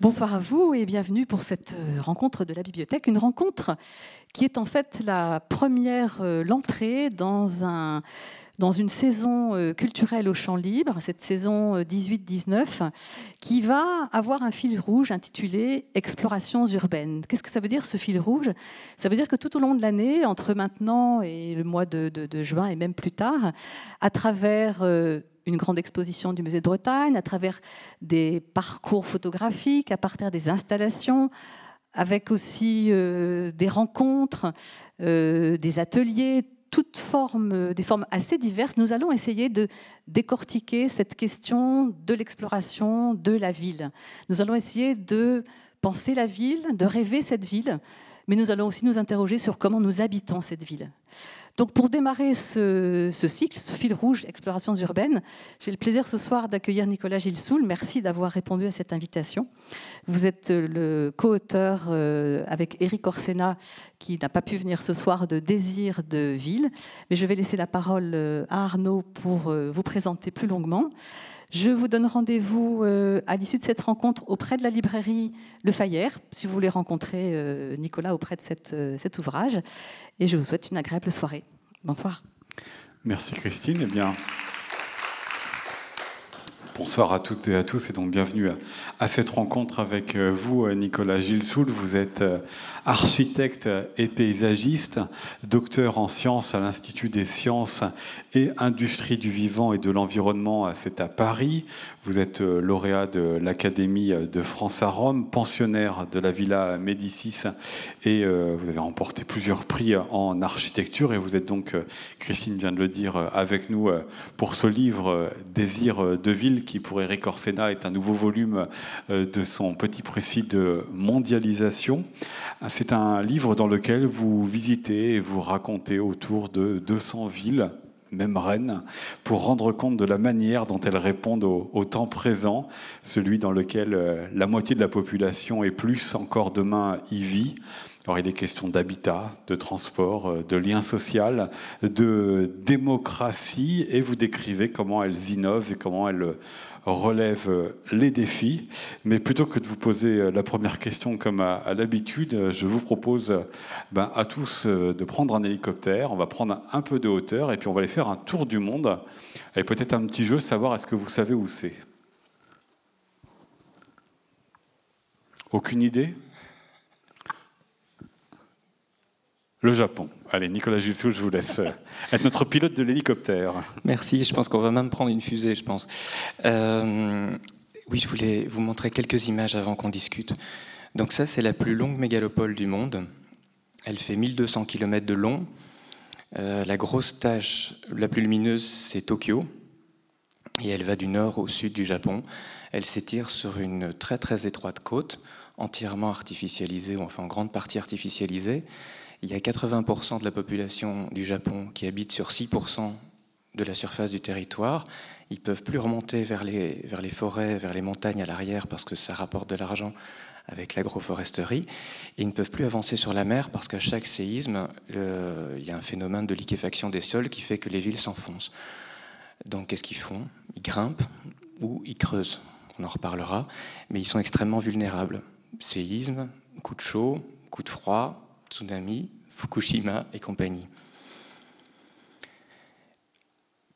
Bonsoir à vous et bienvenue pour cette rencontre de la bibliothèque, une rencontre qui est en fait la première, l'entrée dans une saison culturelle au champ libre, cette saison 18-19, qui va avoir un fil rouge intitulé « Explorations urbaines ». Qu'est-ce que ça veut dire, ce fil rouge? Ça veut dire que tout au long de l'année, entre maintenant et le mois de juin et même plus tard, à travers une grande exposition du Musée de Bretagne, à travers des parcours photographiques, à partir des installations, avec aussi des rencontres, des ateliers, des formes assez diverses, nous allons essayer de décortiquer cette question de l'exploration de la ville. Nous allons essayer de penser la ville, de rêver cette ville, mais nous allons aussi nous interroger sur comment nous habitons cette ville. Donc pour démarrer ce cycle, ce fil rouge Explorations urbaines, j'ai le plaisir ce soir d'accueillir Nicolas Gilsoul. Merci d'avoir répondu à cette invitation. Vous êtes le co-auteur avec Éric Orsena, qui n'a pas pu venir ce soir, de Désir de ville. Mais je vais laisser la parole à Arnaud pour vous présenter plus longuement. Je vous donne rendez-vous à l'issue de cette rencontre auprès de la librairie Le Fayère, si vous voulez rencontrer Nicolas auprès de cet ouvrage. Et je vous souhaite une agréable soirée. Bonsoir. Merci Christine. Eh bien, bonsoir à toutes et à tous et donc bienvenue à cette rencontre avec vous, Nicolas Gilsoul. Vous êtes architecte et paysagiste, docteur en sciences à l'Institut des sciences et industries du vivant et de l'environnement, c'est à Paris. Vous êtes lauréat de l'Académie de France à Rome, pensionnaire de la Villa Médicis et vous avez remporté plusieurs prix en architecture et vous êtes donc, Christine vient de le dire, avec nous pour ce livre Désir de ville qui pour Éric Orsena est un nouveau volume de son petit précis de mondialisation. C'est un livre dans lequel vous visitez et vous racontez autour de 200 villes, même Rennes, pour rendre compte de la manière dont elles répondent au temps présent, celui dans lequel la moitié de la population et plus encore demain y vit. Alors il est question d'habitat, de transport, de lien social, de démocratie, et vous décrivez comment elles innovent et comment elles relèvent les défis. Mais plutôt que de vous poser la première question comme à l'habitude, je vous propose à tous de prendre un hélicoptère, on va prendre un peu de hauteur et puis on va aller faire un tour du monde et peut-être un petit jeu, savoir est-ce que vous savez où c'est. Aucune idée ? Le Japon. Allez, Nicolas Gilsoul, je vous laisse être notre pilote de l'hélicoptère. Merci, je pense qu'on va même prendre une fusée, je pense. Oui, je voulais vous montrer quelques images avant qu'on discute. Donc ça, c'est la plus longue mégalopole du monde. Elle fait 1200 km de long. La grosse tache la plus lumineuse, c'est Tokyo. Et elle va du nord au sud du Japon. Elle s'étire sur une très très étroite côte, entièrement artificialisée, ou enfin en grande partie artificialisée. Il y a 80% de la population du Japon qui habite sur 6% de la surface du territoire. Ils ne peuvent plus remonter vers les forêts, vers les montagnes à l'arrière parce que ça rapporte de l'argent avec l'agroforesterie. Et ils ne peuvent plus avancer sur la mer parce qu'à chaque séisme, il y a un phénomène de liquéfaction des sols qui fait que les villes s'enfoncent. Donc qu'est-ce qu'ils font? Ils grimpent ou ils creusent. On en reparlera. Mais ils sont extrêmement vulnérables. Séisme, coup de chaud, coup de froid, tsunami, Fukushima et compagnie.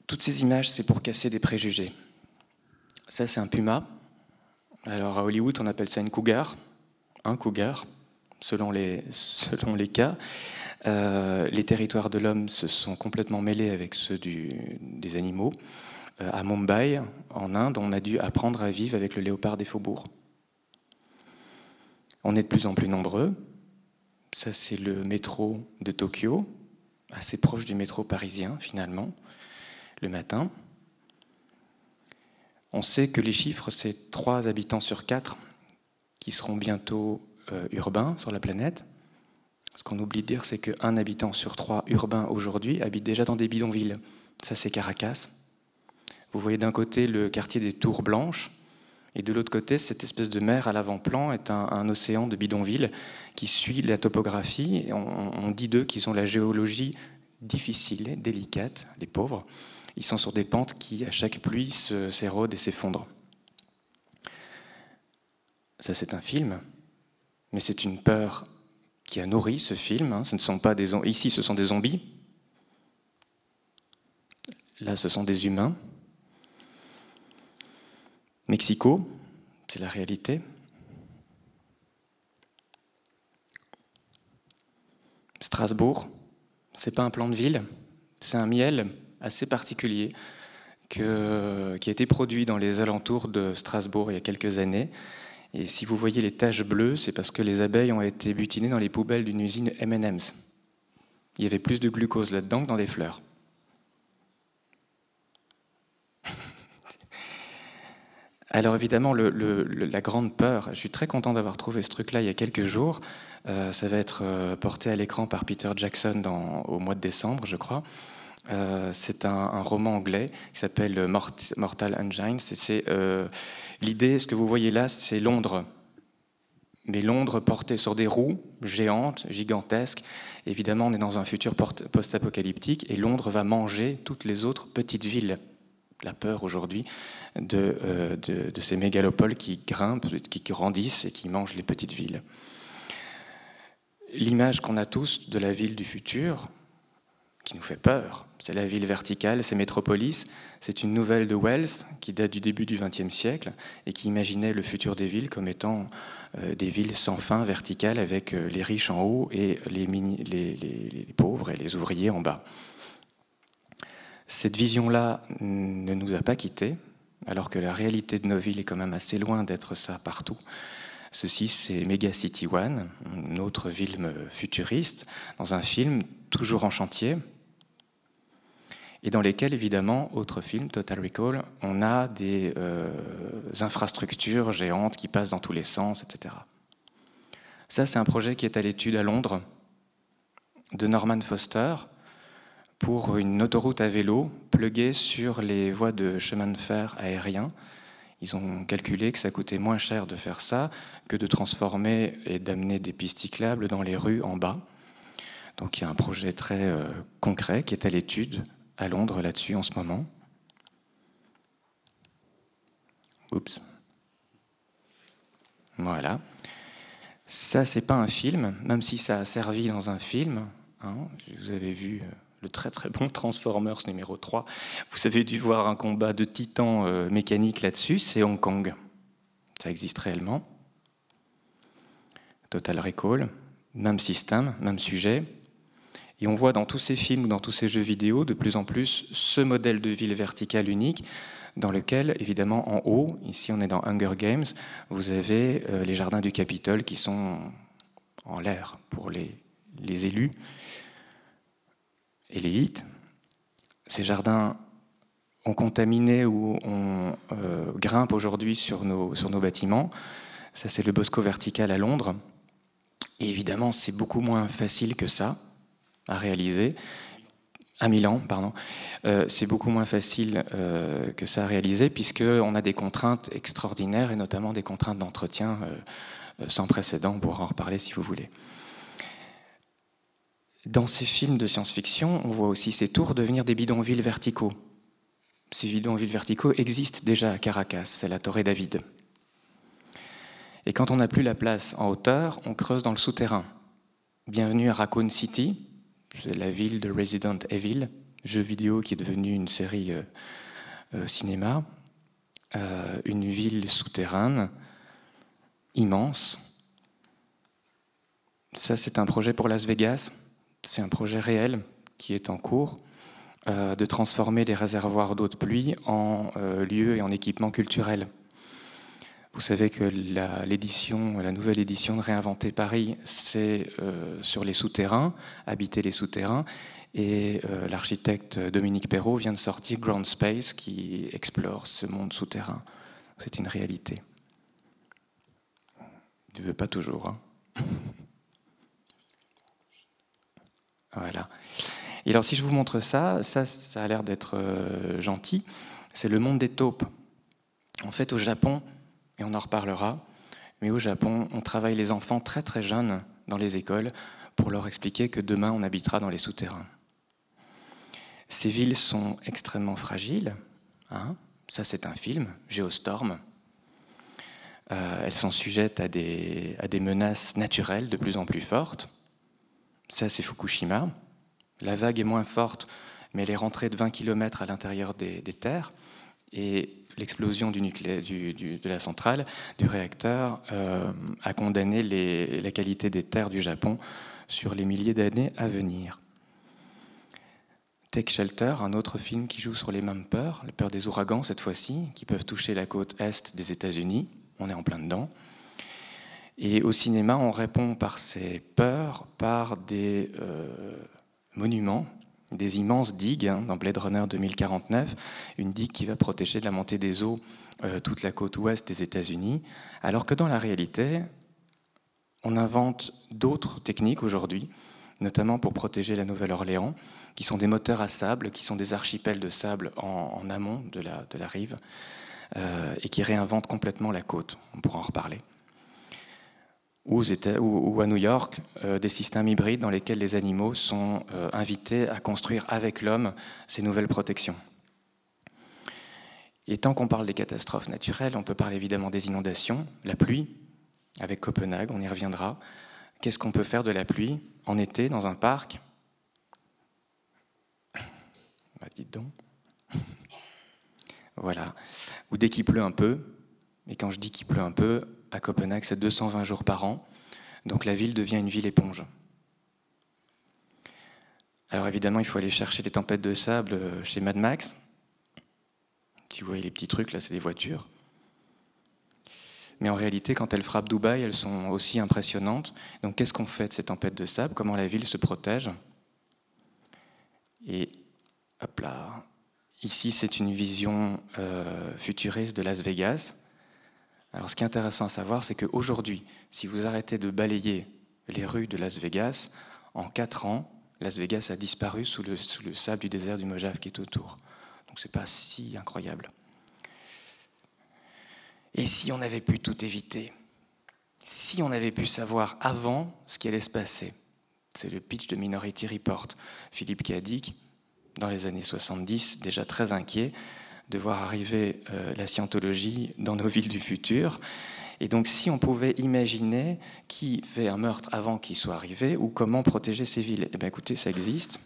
Toutes ces images, c'est pour casser des préjugés. Ça, c'est un puma. Alors, à Hollywood, on appelle ça une cougar. Un cougar, selon les cas. Les territoires de l'homme se sont complètement mêlés avec ceux des animaux. À Mumbai, en Inde, on a dû apprendre à vivre avec le léopard des faubourgs. On est de plus en plus nombreux. Ça, c'est le métro de Tokyo, assez proche du métro parisien, finalement, le matin. On sait que les chiffres, c'est 3 habitants sur 4 qui seront bientôt urbains sur la planète. Ce qu'on oublie de dire, c'est qu'un habitant sur 3 urbain aujourd'hui habite déjà dans des bidonvilles. Ça, c'est Caracas. Vous voyez d'un côté le quartier des Tours Blanches, et de l'autre côté, cette espèce de mer à l'avant-plan est un océan de bidonvilles qui suit la topographie. On dit d'eux qu'ils ont la géologie difficile, délicate, les pauvres. Ils sont sur des pentes qui, à chaque pluie, s'érodent et s'effondrent. ça c'est un film, mais c'est une peur qui a nourri ce film. Hein. Ce ne sont pas des ici, ce sont des zombies. Là, ce sont des humains. Mexico, c'est la réalité. Strasbourg, c'est pas un plan de ville, c'est un miel assez particulier qui a été produit dans les alentours de Strasbourg il y a quelques années. Et si vous voyez les taches bleues, c'est parce que les abeilles ont été butinées dans les poubelles d'une usine M&M's. Il y avait plus de glucose là-dedans que dans des fleurs. Alors évidemment, la grande peur, je suis très content d'avoir trouvé ce truc-là il y a quelques jours. Ça va être porté à l'écran par Peter Jackson au mois de décembre, je crois. C'est un roman anglais qui s'appelle Mortal Engines. L'idée, ce que vous voyez là, c'est Londres. Mais Londres portée sur des roues géantes, gigantesques. Évidemment, on est dans un futur post-apocalyptique et Londres va manger toutes les autres petites villes. La peur aujourd'hui de ces mégalopoles qui grimpent, qui grandissent et qui mangent les petites villes. L'image qu'on a tous de la ville du futur, qui nous fait peur, c'est la ville verticale, c'est Métropolis, c'est une nouvelle de Wells qui date du début du XXe siècle et qui imaginait le futur des villes comme étant des villes sans fin, verticales, avec les riches en haut et les pauvres et les ouvriers en bas. Cette vision-là ne nous a pas quittés, alors que la réalité de nos villes est quand même assez loin d'être ça partout. Ceci, c'est Megacity One, une autre ville futuriste, dans un film toujours en chantier, et dans lesquels, évidemment, autre film, Total Recall, on a des infrastructures géantes qui passent dans tous les sens, etc. Ça, c'est un projet qui est à l'étude à Londres, de Norman Foster, pour une autoroute à vélo pluguée sur les voies de chemin de fer aérien. Ils ont calculé que ça coûtait moins cher de faire ça que de transformer et d'amener des pistes cyclables dans les rues en bas. Donc il y a un projet très concret qui est à l'étude à Londres là-dessus en ce moment. Oups. Voilà. Ça, c'est pas un film, même si ça a servi dans un film. Hein, vous avez vu... le très très bon Transformers numéro 3. Vous avez dû voir un combat de titans mécaniques là-dessus, c'est Hong Kong. Ça existe réellement. Total Recall, même système, même sujet. Et on voit dans tous ces films, dans tous ces jeux vidéo, de plus en plus ce modèle de ville verticale unique, dans lequel, évidemment, en haut, ici on est dans Hunger Games, vous avez les jardins du Capitole qui sont en l'air pour les élus. Et l'élite, ces jardins ont contaminé ou on grimpe aujourd'hui sur nos bâtiments. Ça, c'est le Bosco vertical à Londres. Et évidemment, c'est beaucoup moins facile que ça à réaliser. À Milan, pardon. C'est beaucoup moins facile que ça à réaliser puisqu'on a des contraintes extraordinaires et notamment des contraintes d'entretien sans précédent. On pourra en reparler si vous voulez. Dans ces films de science-fiction, on voit aussi ces tours devenir des bidonvilles verticaux. Ces bidonvilles verticaux existent déjà à Caracas, c'est la Torre David. Et quand on n'a plus la place en hauteur, on creuse dans le souterrain. Bienvenue à Raccoon City, c'est la ville de Resident Evil, jeu vidéo qui est devenu une série cinéma. Une ville souterraine, immense. Ça, c'est un projet pour Las Vegas. C'est un projet réel qui est en cours de transformer les réservoirs d'eau de pluie en lieux et en équipements culturels. Vous savez que la nouvelle édition de Réinventer Paris, c'est sur les souterrains, habiter les souterrains. Et l'architecte Dominique Perrault vient de sortir Ground Space qui explore ce monde souterrain. C'est une réalité. Tu ne veux pas toujours, hein. Voilà. Et alors si je vous montre ça a l'air d'être gentil, c'est le monde des taupes. En fait, au Japon, et on en reparlera, mais au Japon, on travaille les enfants très très jeunes dans les écoles pour leur expliquer que demain on habitera dans les souterrains. Ces villes sont extrêmement fragiles, hein. Ça c'est un film, Geostorm. Elles sont sujettes à des menaces naturelles de plus en plus fortes. Ça, c'est Fukushima. La vague est moins forte, mais elle est rentrée de 20 km à l'intérieur des terres. Et l'explosion de la centrale, du réacteur, a condamné la qualité des terres du Japon sur les milliers d'années à venir. Take Shelter, un autre film qui joue sur les mêmes peurs, les peurs des ouragans cette fois-ci, qui peuvent toucher la côte est des États-Unis. On est en plein dedans. Et au cinéma, on répond par ces peurs, par des monuments, des immenses digues, hein, dans Blade Runner 2049, une digue qui va protéger de la montée des eaux toute la côte ouest des États-Unis, alors que dans la réalité, on invente d'autres techniques aujourd'hui, notamment pour protéger la Nouvelle-Orléans, qui sont des moteurs à sable, qui sont des archipels de sable en amont de la rive, et qui réinventent complètement la côte. On pourra en reparler. Ou à New York, des systèmes hybrides dans lesquels les animaux sont invités à construire avec l'homme ces nouvelles protections. Et tant qu'on parle des catastrophes naturelles, on peut parler évidemment des inondations, la pluie, avec Copenhague, on y reviendra. Qu'est-ce qu'on peut faire de la pluie en été dans un parc? Bah, dites donc. Voilà. Ou dès qu'il pleut un peu, et quand je dis qu'il pleut un peu, à Copenhague, c'est 220 jours par an. Donc la ville devient une ville éponge. Alors évidemment, il faut aller chercher des tempêtes de sable chez Mad Max. Si vous voyez les petits trucs, là, c'est des voitures. Mais en réalité, quand elles frappent Dubaï, elles sont aussi impressionnantes. Donc qu'est-ce qu'on fait de ces tempêtes de sable? Comment la ville se protège? Et hop là. Ici, c'est une vision futuriste de Las Vegas. Alors, ce qui est intéressant à savoir, c'est qu'aujourd'hui, si vous arrêtez de balayer les rues de Las Vegas, en 4 ans, Las Vegas a disparu sous le sable du désert du Mojave qui est autour. Donc, c'est pas si incroyable. Et si on avait pu tout éviter? Si on avait pu savoir avant ce qui allait se passer? C'est le pitch de Minority Report. Philippe Dick, dans les années 70, déjà très inquiet, de voir arriver la scientologie dans nos villes du futur. Et donc, si on pouvait imaginer qui fait un meurtre avant qu'il soit arrivé ou comment protéger ces villes, eh bien, écoutez, ça existe.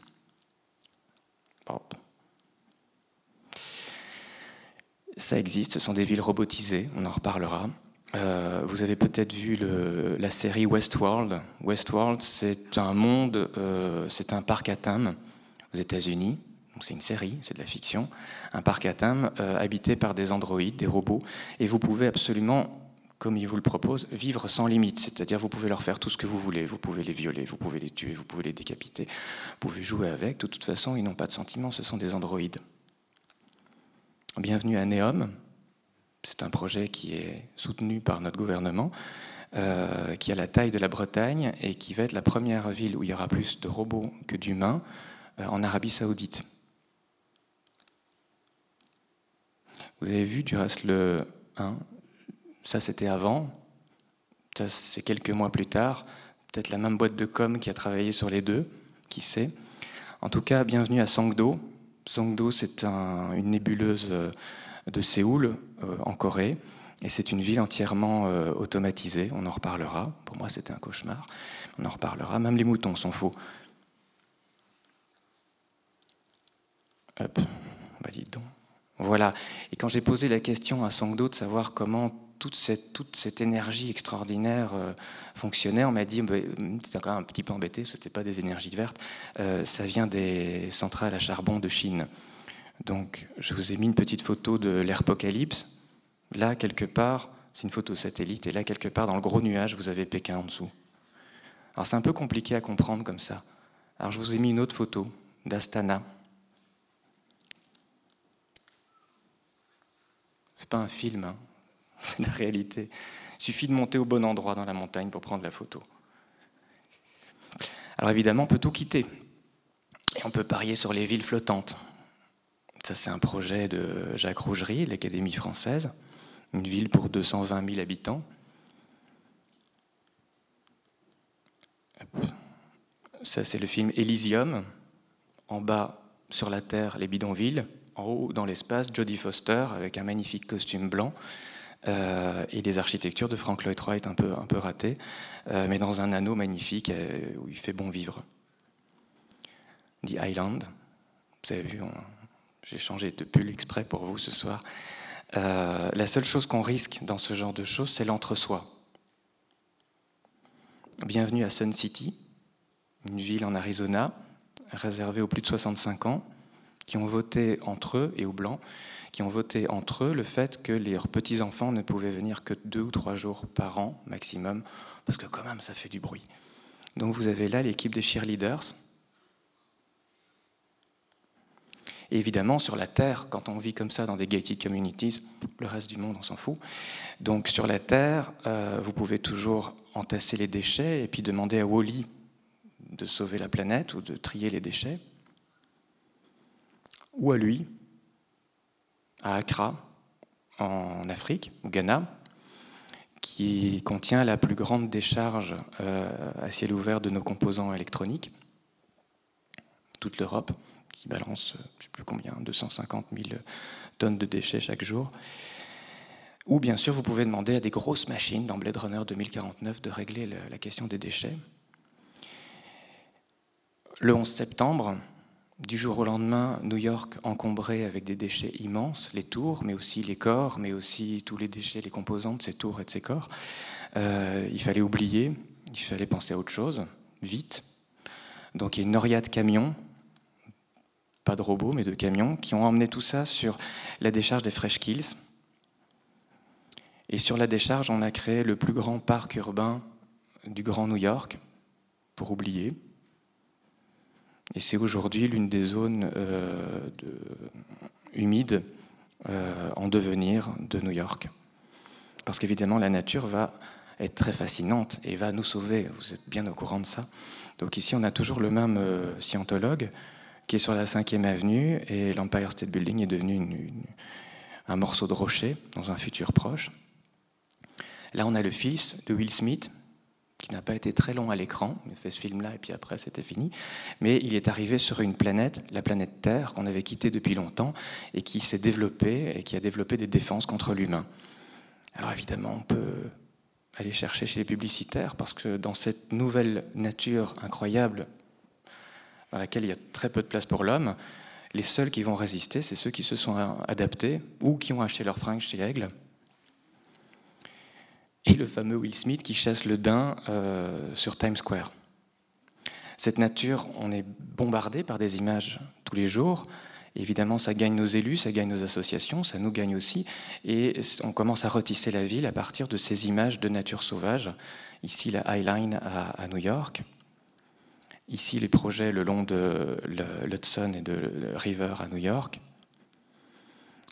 Hop. Ça existe, ce sont des villes robotisées, on en reparlera. Vous avez peut-être vu la série Westworld. Westworld, c'est un monde, c'est un parc à thème aux États-Unis. Donc c'est une série, c'est de la fiction, un parc à thème habité par des androïdes, des robots, et vous pouvez absolument, comme ils vous le proposent, vivre sans limite, c'est-à-dire vous pouvez leur faire tout ce que vous voulez, vous pouvez les violer, vous pouvez les tuer, vous pouvez les décapiter, vous pouvez jouer avec, de toute façon ils n'ont pas de sentiments, ce sont des androïdes. Bienvenue à Neom, c'est un projet qui est soutenu par notre gouvernement, qui a la taille de la Bretagne et qui va être la première ville où il y aura plus de robots que d'humains en Arabie Saoudite. Vous avez vu, du reste, le 1, ça c'était avant, ça c'est quelques mois plus tard, peut-être la même boîte de com qui a travaillé sur les deux, qui sait. En tout cas, bienvenue à Songdo. Songdo, c'est une nébuleuse de Séoul, en Corée, et c'est une ville entièrement automatisée, on en reparlera. Pour moi, c'était un cauchemar, on en reparlera. Même les moutons sont faux. Hop, bah dis donc. Voilà. Et quand j'ai posé la question à Songdo de savoir comment toute cette énergie extraordinaire fonctionnait, on m'a dit, c'était quand même un petit peu embêté, ce n'était pas des énergies vertes, ça vient des centrales à charbon de Chine. Donc, je vous ai mis une petite photo de l'apocalypse. Là, quelque part, c'est une photo satellite, et là, quelque part, dans le gros nuage, vous avez Pékin en dessous. Alors, c'est un peu compliqué à comprendre comme ça. Alors, je vous ai mis une autre photo d'Astana. C'est pas un film, hein. C'est la réalité. Il suffit de monter au bon endroit dans la montagne pour prendre la photo. Alors évidemment, on peut tout quitter. Et on peut parier sur les villes flottantes. Ça, c'est un projet de Jacques Rougerie, l'Académie française. Une ville pour 220 000 habitants. Ça, c'est le film Elysium. En bas, sur la terre, les bidonvilles. En haut, dans l'espace, Jodie Foster, avec un magnifique costume blanc, et les architectures de Frank Lloyd Wright un peu ratées, mais dans un anneau magnifique où il fait bon vivre. The Island, vous avez vu, j'ai changé de pull exprès pour vous ce soir. La seule chose qu'on risque dans ce genre de choses, c'est l'entre-soi. Bienvenue à Sun City, une ville en Arizona, réservée aux plus de 65 ans, qui ont voté entre eux, et aux Blancs, qui ont voté entre eux le fait que leurs petits-enfants ne pouvaient venir que 2 ou 3 jours par an, maximum, parce que quand même, ça fait du bruit. Donc vous avez là l'équipe des cheerleaders. Et évidemment, sur la Terre, quand on vit comme ça dans des gated communities, le reste du monde, on s'en fout. Donc sur la Terre, vous pouvez toujours entasser les déchets et puis demander à Wall-E de sauver la planète ou de trier les déchets. Ou à lui, à Accra, en Afrique, au Ghana, qui contient la plus grande décharge à ciel ouvert de nos composants électroniques, toute l'Europe, qui balance, je ne sais plus combien, 250 000 tonnes de déchets chaque jour. Ou bien sûr, vous pouvez demander à des grosses machines dans Blade Runner 2049 de régler la question des déchets. Le 11 septembre, du jour au lendemain, New York encombrée avec des déchets immenses, les tours, mais aussi les corps, mais aussi tous les déchets, les composants de ces tours et de ces corps. Il fallait oublier, il fallait penser à autre chose, vite. Donc il y a une noria de camions, pas de robots, mais de camions, qui ont emmené tout ça sur la décharge des Freshkills. Et sur la décharge, on a créé le plus grand parc urbain du Grand New York, pour oublier. Et c'est aujourd'hui l'une des zones humides en devenir de New York. Parce qu'évidemment, la nature va être très fascinante et va nous sauver. Vous êtes bien au courant de ça. Donc ici, on a toujours le même scientologue qui est sur la 5e avenue, et l'Empire State Building est devenu un morceau de rocher dans un futur proche. Là, on a le fils de Will Smith, qui n'a pas été très long à l'écran, il a fait ce film-là et puis après c'était fini, mais il est arrivé sur une planète, la planète Terre, qu'on avait quittée depuis longtemps et qui s'est développée et qui a développé des défenses contre l'humain. Alors évidemment, on peut aller chercher chez les publicitaires, parce que dans cette nouvelle nature incroyable dans laquelle il y a très peu de place pour l'homme, les seuls qui vont résister, c'est ceux qui se sont adaptés ou qui ont acheté leurs fringues chez Aigle. Et le fameux Will Smith qui chasse le daim sur Times Square. Cette nature, on est bombardé par des images tous les jours. Évidemment, ça gagne nos élus, ça gagne nos associations, ça nous gagne aussi. Et on commence à retisser la ville à partir de ces images de nature sauvage. Ici, la High Line à New York. Ici, les projets le long de l'Hudson et de River à New York.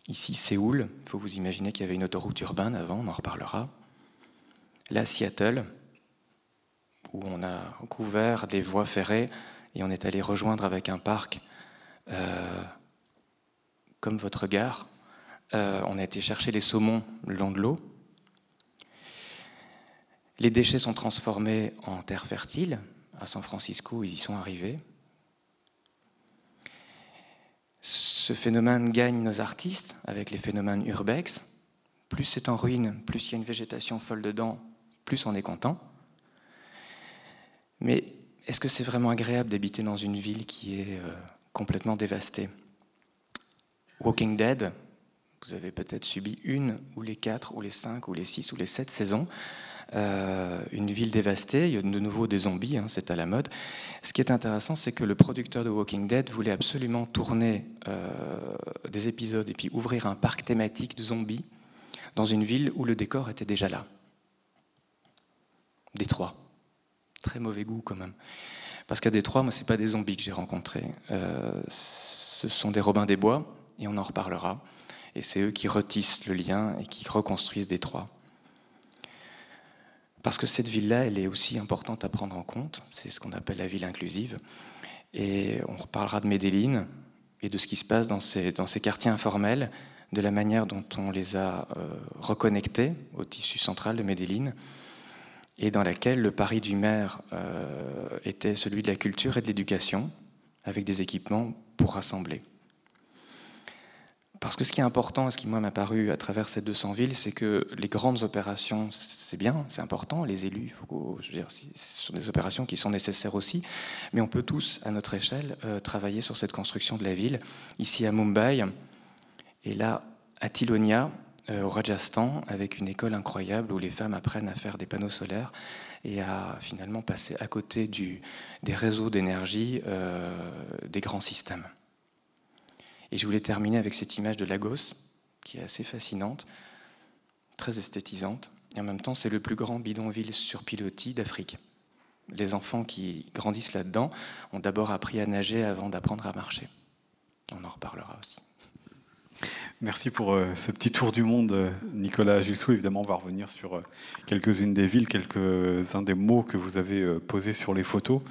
Ici, Séoul. Il faut vous imaginer qu'il y avait une autoroute urbaine avant, on en reparlera. Là, Seattle, où on a couvert des voies ferrées et on est allé rejoindre avec un parc comme votre gare. On a été chercher les saumons le long de l'eau. Les déchets sont transformés en terre fertile. À San Francisco, ils y sont arrivés. Ce phénomène gagne nos artistes avec les phénomènes urbex. Plus c'est en ruine, plus il y a une végétation folle dedans, plus on est content. Mais est-ce que c'est vraiment agréable d'habiter dans une ville qui est complètement dévastée? Walking Dead, vous avez peut-être subi une, ou les 4, ou les 5, ou les 6, ou les 7 saisons. Une ville dévastée, il y a de nouveau des zombies, hein, c'est à la mode. Ce qui est intéressant, c'est que le producteur de Walking Dead voulait absolument tourner des épisodes et puis ouvrir un parc thématique de zombies dans une ville où le décor était déjà là. Détroit. Très mauvais goût quand même. Parce qu'à Détroit, moi, ce n'est pas des zombies que j'ai rencontrés. Ce sont des Robins des Bois, et on en reparlera. Et c'est eux qui retissent le lien et qui reconstruisent Détroit. Parce que cette ville-là, elle est aussi importante à prendre en compte. C'est ce qu'on appelle la ville inclusive. Et on reparlera de Medellín et de ce qui se passe dans ces quartiers informels, de la manière dont on les a reconnectés au tissu central de Medellín, et dans laquelle le pari du maire était celui de la culture et de l'éducation, avec des équipements pour rassembler. Parce que ce qui est important, ce qui moi m'a paru à travers ces 200 villes, c'est que les grandes opérations, c'est bien, c'est important, les élus, je veux dire, ce sont des opérations qui sont nécessaires aussi, mais on peut tous, à notre échelle, travailler sur cette construction de la ville. Ici à Mumbai, et là à Thilonia, au Rajasthan, avec une école incroyable où les femmes apprennent à faire des panneaux solaires et à finalement passer à côté des réseaux d'énergie, des grands systèmes. Et je voulais terminer avec cette image de Lagos, qui est assez fascinante, très esthétisante, et en même temps c'est le plus grand bidonville sur pilotis d'Afrique. Les enfants qui grandissent là-dedans ont d'abord appris à nager avant d'apprendre à marcher. On en reparlera aussi. Merci pour ce petit tour du monde, Nicolas Jussou. Évidemment, on va revenir sur quelques-unes des villes, quelques-uns des mots que vous avez posés sur les photos.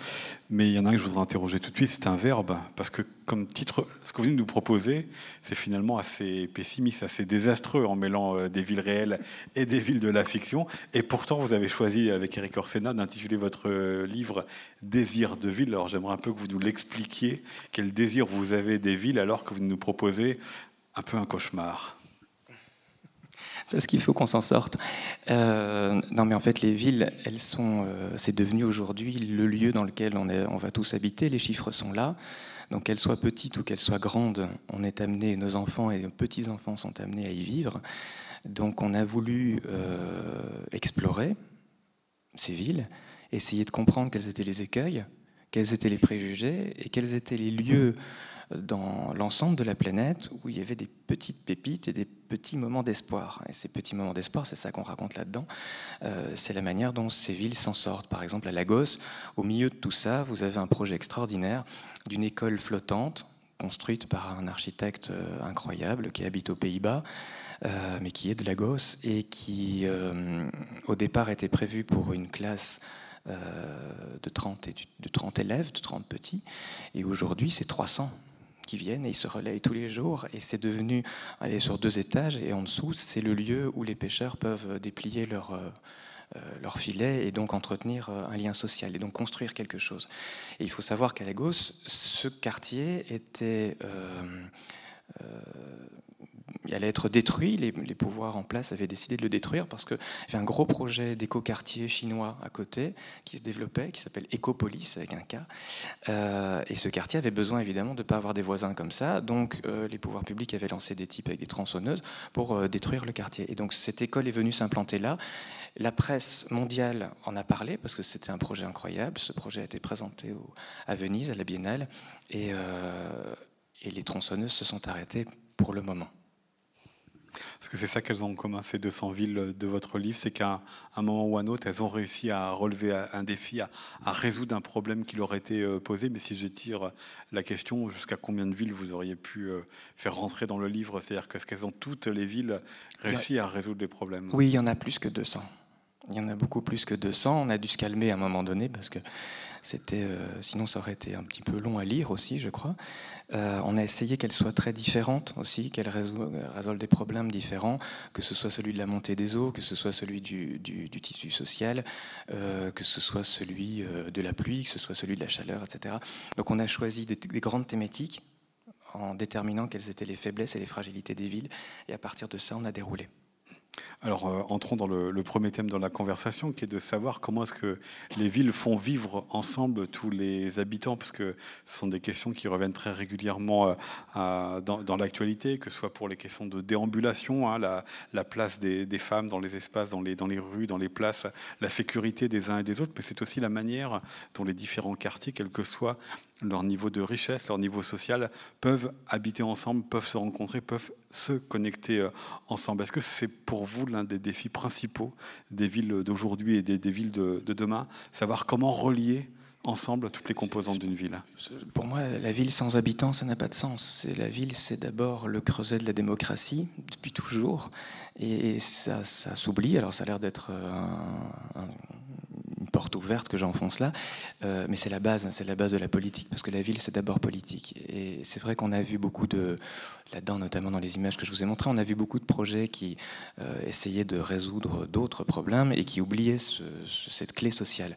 Mais il y en a un que je voudrais interroger tout de suite, c'est un verbe. Parce que comme titre, ce que vous venez de nous proposer, c'est finalement assez pessimiste, assez désastreux en mêlant des villes réelles et des villes de la fiction. Et pourtant, vous avez choisi avec Eric Orsenna d'intituler votre livre « Désir de ville ». Alors j'aimerais un peu que vous nous l'expliquiez, quel désir vous avez des villes alors que vous nous proposez un peu un cauchemar. Parce qu'il faut qu'on s'en sorte. Non, mais en fait, les villes, elles sont. C'est devenu aujourd'hui le lieu dans lequel on va tous habiter. Les chiffres sont là. Donc, qu'elles soient petites ou qu'elles soient grandes, on est amené, nos enfants et nos petits-enfants sont amenés à y vivre. Donc, on a voulu explorer ces villes, essayer de comprendre quels étaient les écueils, quels étaient les préjugés et quels étaient les lieux dans l'ensemble de la planète où il y avait des petites pépites et des petits moments d'espoir. Et ces petits moments d'espoir, c'est ça qu'on raconte là-dedans, c'est la manière dont ces villes s'en sortent. Par exemple, à Lagos, au milieu de tout ça, vous avez un projet extraordinaire d'une école flottante, construite par un architecte incroyable qui habite aux Pays-Bas, mais qui est de Lagos, et qui, au départ, était prévue pour une classe de 30 élèves, de 30 petits, et aujourd'hui, c'est 300. Qui viennent et ils se relaient tous les jours et c'est devenu aller sur 2 étages et en dessous c'est le lieu où les pêcheurs peuvent déplier leur filet et donc entretenir un lien social et donc construire quelque chose. Et il faut savoir qu'à Lagos, ce quartier était il allait être détruit, les pouvoirs en place avaient décidé de le détruire parce qu'il y avait un gros projet d'éco-quartier chinois à côté qui se développait, qui s'appelle Ecopolis avec un K, et ce quartier avait besoin évidemment de ne pas avoir des voisins comme ça, donc les pouvoirs publics avaient lancé des types avec des tronçonneuses pour détruire le quartier. Et donc cette école est venue s'implanter là, la presse mondiale en a parlé parce que c'était un projet incroyable, ce projet a été présenté à Venise, à la Biennale, et les tronçonneuses se sont arrêtées pour le moment. Parce que c'est ça qu'elles ont en commun, ces 200 villes de votre livre, c'est qu'à un moment ou à un autre, elles ont réussi à relever un défi, à résoudre un problème qui leur était posé. Mais si j'étire la question, jusqu'à combien de villes vous auriez pu faire rentrer dans le livre? C'est-à-dire qu'est-ce qu'elles ont toutes les villes réussi à résoudre des problèmes? Oui, il y en a plus que 200. Il y en a beaucoup plus que 200. On a dû se calmer à un moment donné parce que c'était, sinon ça aurait été un petit peu long à lire aussi, je crois. On a essayé qu'elles soient très différentes aussi, qu'elles résolvent des problèmes différents, que ce soit celui de la montée des eaux, que ce soit celui du tissu social, que ce soit celui de la pluie, que ce soit celui de la chaleur, etc. Donc on a choisi des grandes thématiques en déterminant quelles étaient les faiblesses et les fragilités des villes. Et à partir de ça, on a déroulé. Alors, entrons dans le premier thème de la conversation, qui est de savoir comment est-ce que les villes font vivre ensemble tous les habitants, parce que ce sont des questions qui reviennent très régulièrement dans l'actualité, que ce soit pour les questions de déambulation, la place des femmes dans les espaces, dans les rues, dans les places, la sécurité des uns et des autres, mais c'est aussi la manière dont les différents quartiers, quel que soit leur niveau de richesse, leur niveau social, peuvent habiter ensemble, peuvent se rencontrer, peuvent se connecter ensemble. Est-ce que c'est pour vous l'un des défis principaux des villes d'aujourd'hui et des villes de demain, savoir comment relier ensemble toutes les composantes d'une ville? Pour moi, la ville sans habitants, ça n'a pas de sens. La ville, c'est d'abord le creuset de la démocratie, depuis toujours, et ça s'oublie. Alors ça a l'air d'être une porte ouverte que j'enfonce là, mais c'est la base de la politique, parce que la ville, c'est d'abord politique. Et c'est vrai qu'on a vu beaucoup de, là-dedans, notamment dans les images que je vous ai montrées, on a vu beaucoup de projets qui essayaient de résoudre d'autres problèmes et qui oubliaient cette clé sociale.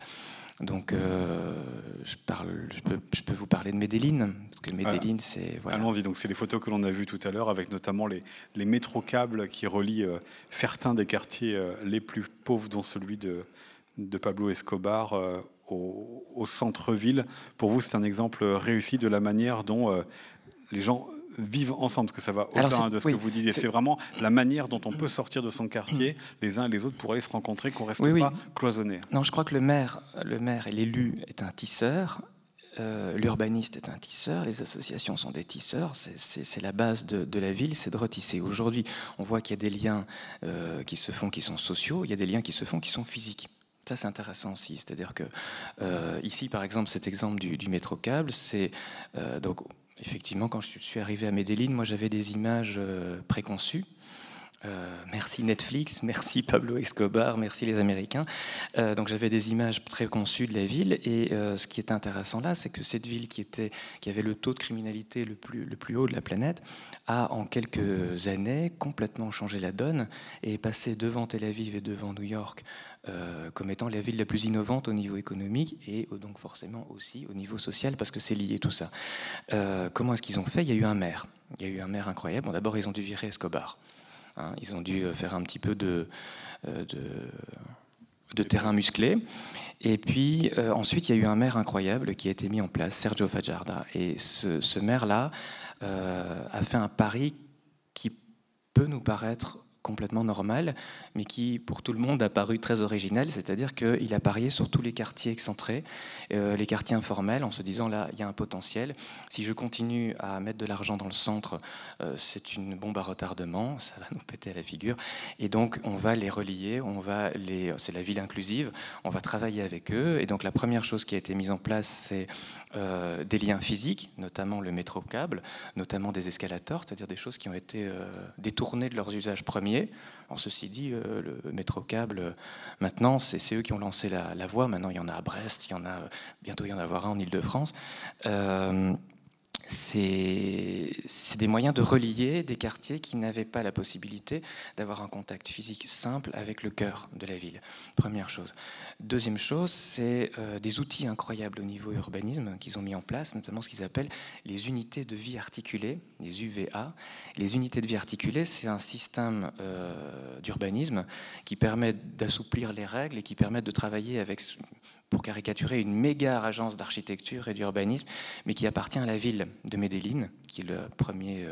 Donc, je peux vous parler de Medellín, parce que Medellín, c'est... Voilà. Allons-y, donc c'est les photos que l'on a vues tout à l'heure, avec notamment les métrocables qui relient certains des quartiers les plus pauvres, dont celui de Pablo Escobar, au centre-ville. Pour vous, c'est un exemple réussi de la manière dont les gens vivent ensemble, parce que ça va au-delà de ce que vous disiez. C'est vraiment la manière dont on peut sortir de son quartier, les uns et les autres, pour aller se rencontrer, qu'on ne reste pas cloisonné. Non, je crois que le maire et l'élu est un tisseur, l'urbaniste est un tisseur, les associations sont des tisseurs, c'est la base de la ville, c'est de retisser. Aujourd'hui, on voit qu'il y a des liens qui se font qui sont sociaux, il y a des liens qui se font qui sont physiques. Ça, c'est intéressant aussi, c'est-à-dire que ici, par exemple, cet exemple du métrocable, c'est... donc, effectivement, quand je suis arrivé à Medellín, moi j'avais des images préconçues. Merci Netflix, merci Pablo Escobar, merci les Américains. Donc j'avais des images préconçues de la ville. Et ce qui est intéressant là, c'est que cette ville qui avait le taux de criminalité le plus haut de la planète a, en quelques années, complètement changé la donne et est passée devant Tel Aviv et devant New York comme étant la ville la plus innovante au niveau économique et donc forcément aussi au niveau social, parce que c'est lié tout ça. Comment est-ce qu'ils ont fait ? Il y a eu un maire incroyable. Bon, d'abord, ils ont dû virer Escobar. Hein, ils ont dû faire un petit peu de terrain musclé. Et puis, ensuite, il y a eu un maire incroyable qui a été mis en place, Sergio Fajarda. Et ce maire-là a fait un pari qui peut nous paraître complètement normal, mais qui, pour tout le monde, a paru très original. C'est-à-dire qu'il a parié sur tous les quartiers excentrés, les quartiers informels, en se disant, là, il y a un potentiel. Si je continue à mettre de l'argent dans le centre, c'est une bombe à retardement, ça va nous péter à la figure. Et donc, on va les relier, c'est la ville inclusive, on va travailler avec eux. Et donc, la première chose qui a été mise en place, c'est des liens physiques, notamment le métrocable, notamment des escalators, c'est-à-dire des choses qui ont été détournées de leurs usages premiers. Alors, ceci dit, le métrocable, maintenant, c'est eux qui ont lancé la voie. Maintenant, il y en a à Brest, bientôt il y en aura un en Ile-de-France. C'est des moyens de relier des quartiers qui n'avaient pas la possibilité d'avoir un contact physique simple avec le cœur de la ville. Première chose. Deuxième chose, c'est des outils incroyables au niveau urbanisme qu'ils ont mis en place, notamment ce qu'ils appellent les unités de vie articulées, les UVA. Les unités de vie articulées, c'est un système d'urbanisme qui permet d'assouplir les règles et qui permet de travailler avec, pour caricaturer, une méga agence d'architecture et d'urbanisme, mais qui appartient à la ville de Medellín, qui est la première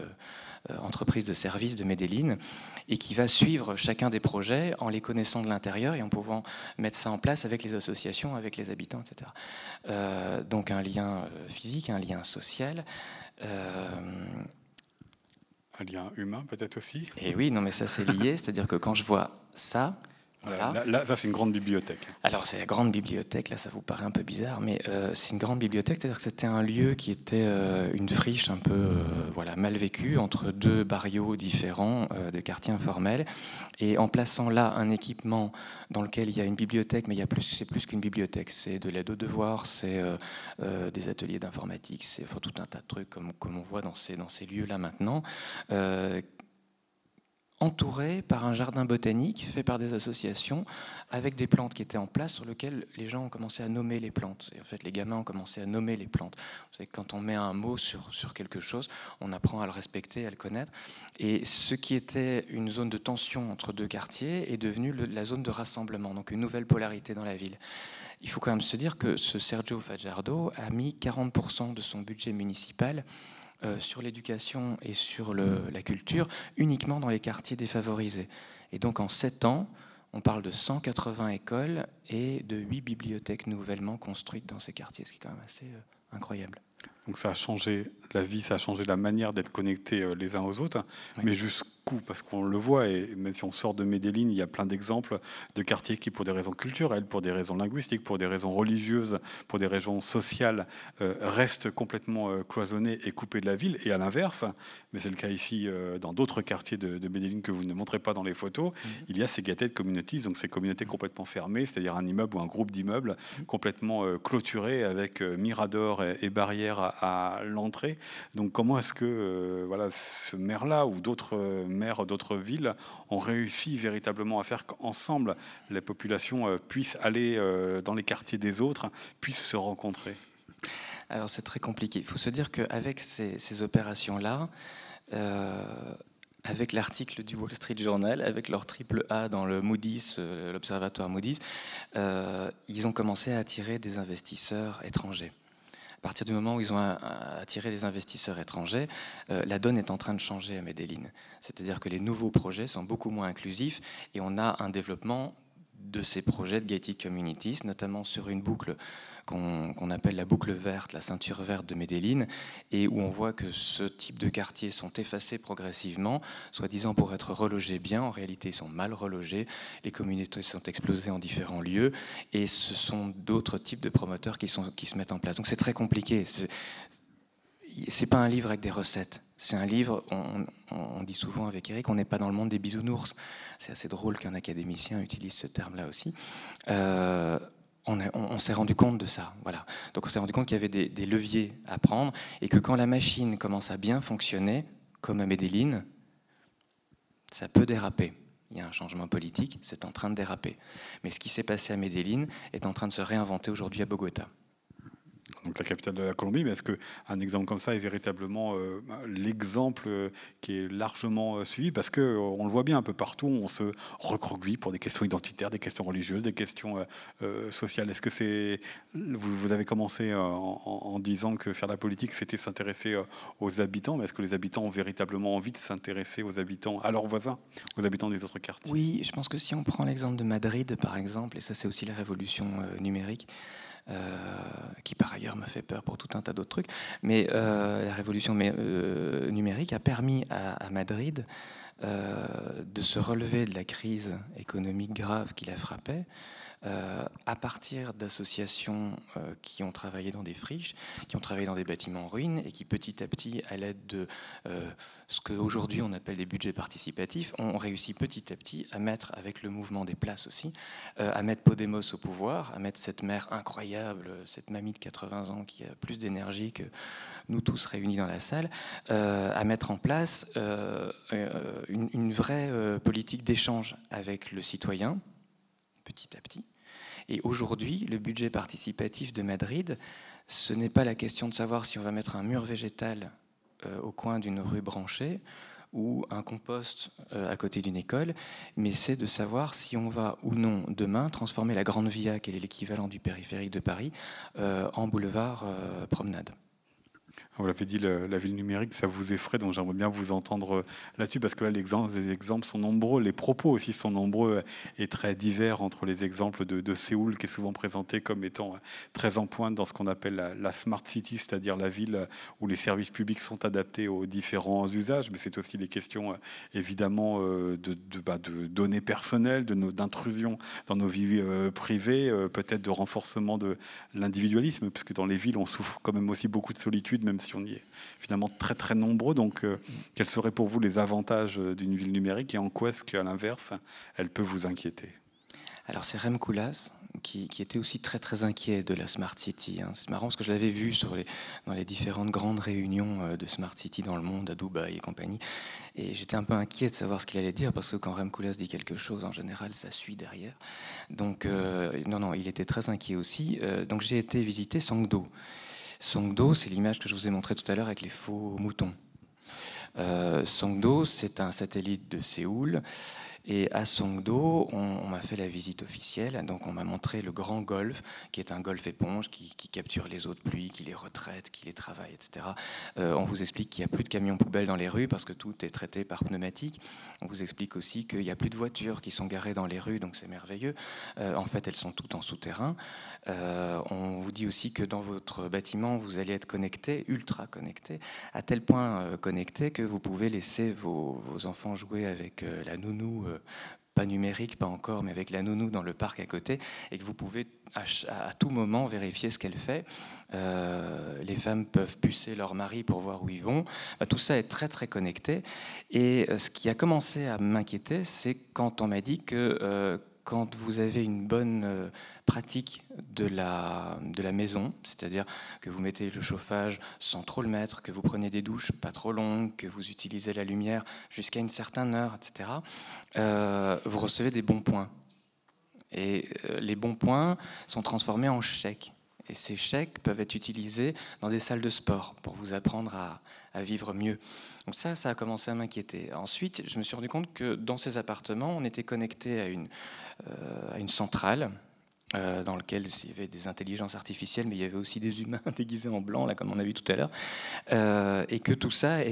entreprise de service de Medellín, et qui va suivre chacun des projets en les connaissant de l'intérieur et en pouvant mettre ça en place avec les associations, avec les habitants, etc. Donc un lien physique, un lien social... un lien humain peut-être aussi. Et oui, non mais ça c'est lié, c'est-à-dire que quand je vois ça... Voilà. Là, ça c'est une grande bibliothèque. Alors c'est la grande bibliothèque, là ça vous paraît un peu bizarre, mais c'est une grande bibliothèque, c'est-à-dire que c'était un lieu qui était une friche un peu mal vécue, entre deux barrios différents de quartiers informels, et en plaçant là un équipement dans lequel il y a une bibliothèque, mais c'est plus qu'une bibliothèque, c'est de l'aide aux devoirs, c'est des ateliers d'informatique, c'est enfin, tout un tas de trucs comme on voit dans ces lieux-là maintenant, entouré par un jardin botanique fait par des associations avec des plantes qui étaient en place sur lesquelles les gens ont commencé à nommer les plantes. Et en fait, les gamins ont commencé à nommer les plantes. Vous savez, quand on met un mot sur quelque chose, on apprend à le respecter, à le connaître. Et ce qui était une zone de tension entre deux quartiers est devenu la zone de rassemblement, donc une nouvelle polarité dans la ville. Il faut quand même se dire que ce Sergio Fajardo a mis 40% de son budget municipal sur l'éducation et sur la culture, uniquement dans les quartiers défavorisés. Et donc en 7 ans, on parle de 180 écoles et de 8 bibliothèques nouvellement construites dans ces quartiers, ce qui est quand même assez incroyable. Donc ça a changé la vie, ça a changé la manière d'être connectés les uns aux autres, oui. Mais jusqu'où ? Parce qu'on le voit, et même si on sort de Medellín, il y a plein d'exemples de quartiers qui, pour des raisons culturelles, pour des raisons linguistiques, pour des raisons religieuses, pour des raisons sociales, restent complètement cloisonnés et coupés de la ville, et à l'inverse, mais c'est le cas ici dans d'autres quartiers de Medellín que vous ne montrez pas dans les photos, il y a ces gated communities, donc ces communautés complètement fermées, c'est-à-dire un immeuble ou un groupe d'immeubles complètement clôturés avec miradors et barrières à l'entrée. Donc comment est-ce que ce maire-là ou d'autres maires d'autres villes ont réussi véritablement à faire qu'ensemble, les populations puissent aller dans les quartiers des autres, puissent se rencontrer? Alors c'est très compliqué. Il faut se dire qu'avec ces opérations-là, avec l'article du Wall Street Journal, avec leur triple A dans le Moody's, l'observatoire Moody's, ils ont commencé à attirer des investisseurs étrangers. À partir du moment où ils ont attiré des investisseurs étrangers, la donne est en train de changer à Medellín. C'est-à-dire que les nouveaux projets sont beaucoup moins inclusifs et on a un développement de ces projets de gated communities, notamment sur une boucle qu'on appelle la boucle verte, la ceinture verte de Medellín, et où on voit que ce type de quartiers sont effacés progressivement, soi-disant pour être relogés bien, en réalité ils sont mal relogés, les communautés sont explosées en différents lieux, et ce sont d'autres types de promoteurs qui se mettent en place. Donc c'est très compliqué, c'est pas un livre avec des recettes. C'est un livre, on dit souvent avec Eric, on n'est pas dans le monde des bisounours. C'est assez drôle qu'un académicien utilise ce terme-là aussi. On s'est rendu compte de ça. Voilà. Donc on s'est rendu compte qu'il y avait des leviers à prendre et que quand la machine commence à bien fonctionner, comme à Medellín, ça peut déraper. Il y a un changement politique, c'est en train de déraper. Mais ce qui s'est passé à Medellín est en train de se réinventer aujourd'hui à Bogota. Donc la capitale de la Colombie, mais est-ce qu'un exemple comme ça est véritablement l'exemple qui est largement suivi? Parce qu'on le voit bien un peu partout, on se recroqueville pour des questions identitaires, des questions religieuses, des questions sociales. Est-ce que c'est... Vous avez commencé en disant que faire la politique, c'était s'intéresser aux habitants, mais est-ce que les habitants ont véritablement envie de s'intéresser aux habitants, à leurs voisins, aux habitants des autres quartiers? Oui, je pense que si on prend l'exemple de Madrid, par exemple, et ça c'est aussi la révolution numérique, qui par ailleurs me fait peur pour tout un tas d'autres trucs, mais la révolution numérique a permis à Madrid de se relever de la crise économique grave qui la frappait à partir d'associations qui ont travaillé dans des friches, qui ont travaillé dans des bâtiments en ruine et qui petit à petit, à l'aide de ce qu'aujourd'hui on appelle des budgets participatifs, ont réussi petit à petit à mettre, avec le mouvement des places aussi, à mettre Podemos au pouvoir, à mettre cette mère incroyable, cette mamie de 80 ans qui a plus d'énergie que nous tous réunis dans la salle, à mettre en place une vraie politique d'échange avec le citoyen, petit à petit. Et aujourd'hui, le budget participatif de Madrid, ce n'est pas la question de savoir si on va mettre un mur végétal au coin d'une rue branchée ou un compost à côté d'une école, mais c'est de savoir si on va ou non demain transformer la Grande Via, qui est l'équivalent du périphérique de Paris, en boulevard promenade. Vous l'avez dit, la ville numérique, ça vous effraie, donc j'aimerais bien vous entendre là-dessus, parce que là, les exemples sont nombreux, les propos aussi sont nombreux et très divers entre les exemples de Séoul, qui est souvent présenté comme étant très en pointe dans ce qu'on appelle la smart city, c'est-à-dire la ville où les services publics sont adaptés aux différents usages, mais c'est aussi des questions, évidemment, de données personnelles, d'intrusion dans nos vies privées, peut-être de renforcement de l'individualisme, puisque dans les villes, on souffre quand même aussi beaucoup de solitude, même si on y est finalement très très nombreux. Donc quels seraient pour vous les avantages d'une ville numérique et en quoi est-ce qu'à l'inverse elle peut vous inquiéter? Alors c'est Rem Koolhaas qui était aussi très très inquiet de la Smart City. C'est marrant parce que je l'avais vu dans les différentes grandes réunions de Smart City dans le monde, à Dubaï et compagnie. Et j'étais un peu inquiet de savoir ce qu'il allait dire, parce que quand Rem Koolhaas dit quelque chose, en général, ça suit derrière. Donc non, il était très inquiet aussi. Donc j'ai été visiter Songdo. Songdo, c'est l'image que je vous ai montrée tout à l'heure avec les faux moutons. Songdo, c'est un satellite de Séoul. Et à Songdo, on m'a fait la visite officielle. Donc on m'a montré le grand golf, qui est un golf éponge qui capture les eaux de pluie, qui les retraite, qui les travaille, etc. On vous explique qu'il n'y a plus de camions poubelles dans les rues parce que tout est traité par pneumatique. On vous explique aussi qu'il n'y a plus de voitures qui sont garées dans les rues, donc c'est merveilleux. En fait, elles sont toutes en souterrain. On vous dit aussi que dans votre bâtiment, vous allez être connecté, ultra connecté, à tel point connecté que vous pouvez laisser vos enfants jouer avec la nounou. Pas numérique, pas encore, mais avec la nounou dans le parc à côté, et que vous pouvez à tout moment vérifier ce qu'elle fait. Les femmes peuvent pucer leur mari pour voir où ils vont. Bah, tout ça est très très connecté. Et ce qui a commencé à m'inquiéter, c'est quand on m'a dit que quand vous avez une bonne pratique de la maison, c'est-à-dire que vous mettez le chauffage sans trop le mettre, que vous prenez des douches pas trop longues, que vous utilisez la lumière jusqu'à une certaine heure, etc., vous recevez des bons points. Et les bons points sont transformés en chèques. Et ces chèques peuvent être utilisés dans des salles de sport pour vous apprendre à vivre mieux. Donc ça a commencé à m'inquiéter. Ensuite, je me suis rendu compte que dans ces appartements, on était connecté à une centrale dans laquelle il y avait des intelligences artificielles, mais il y avait aussi des humains déguisés en blanc, là, comme on a vu tout à l'heure, et que tout ça avait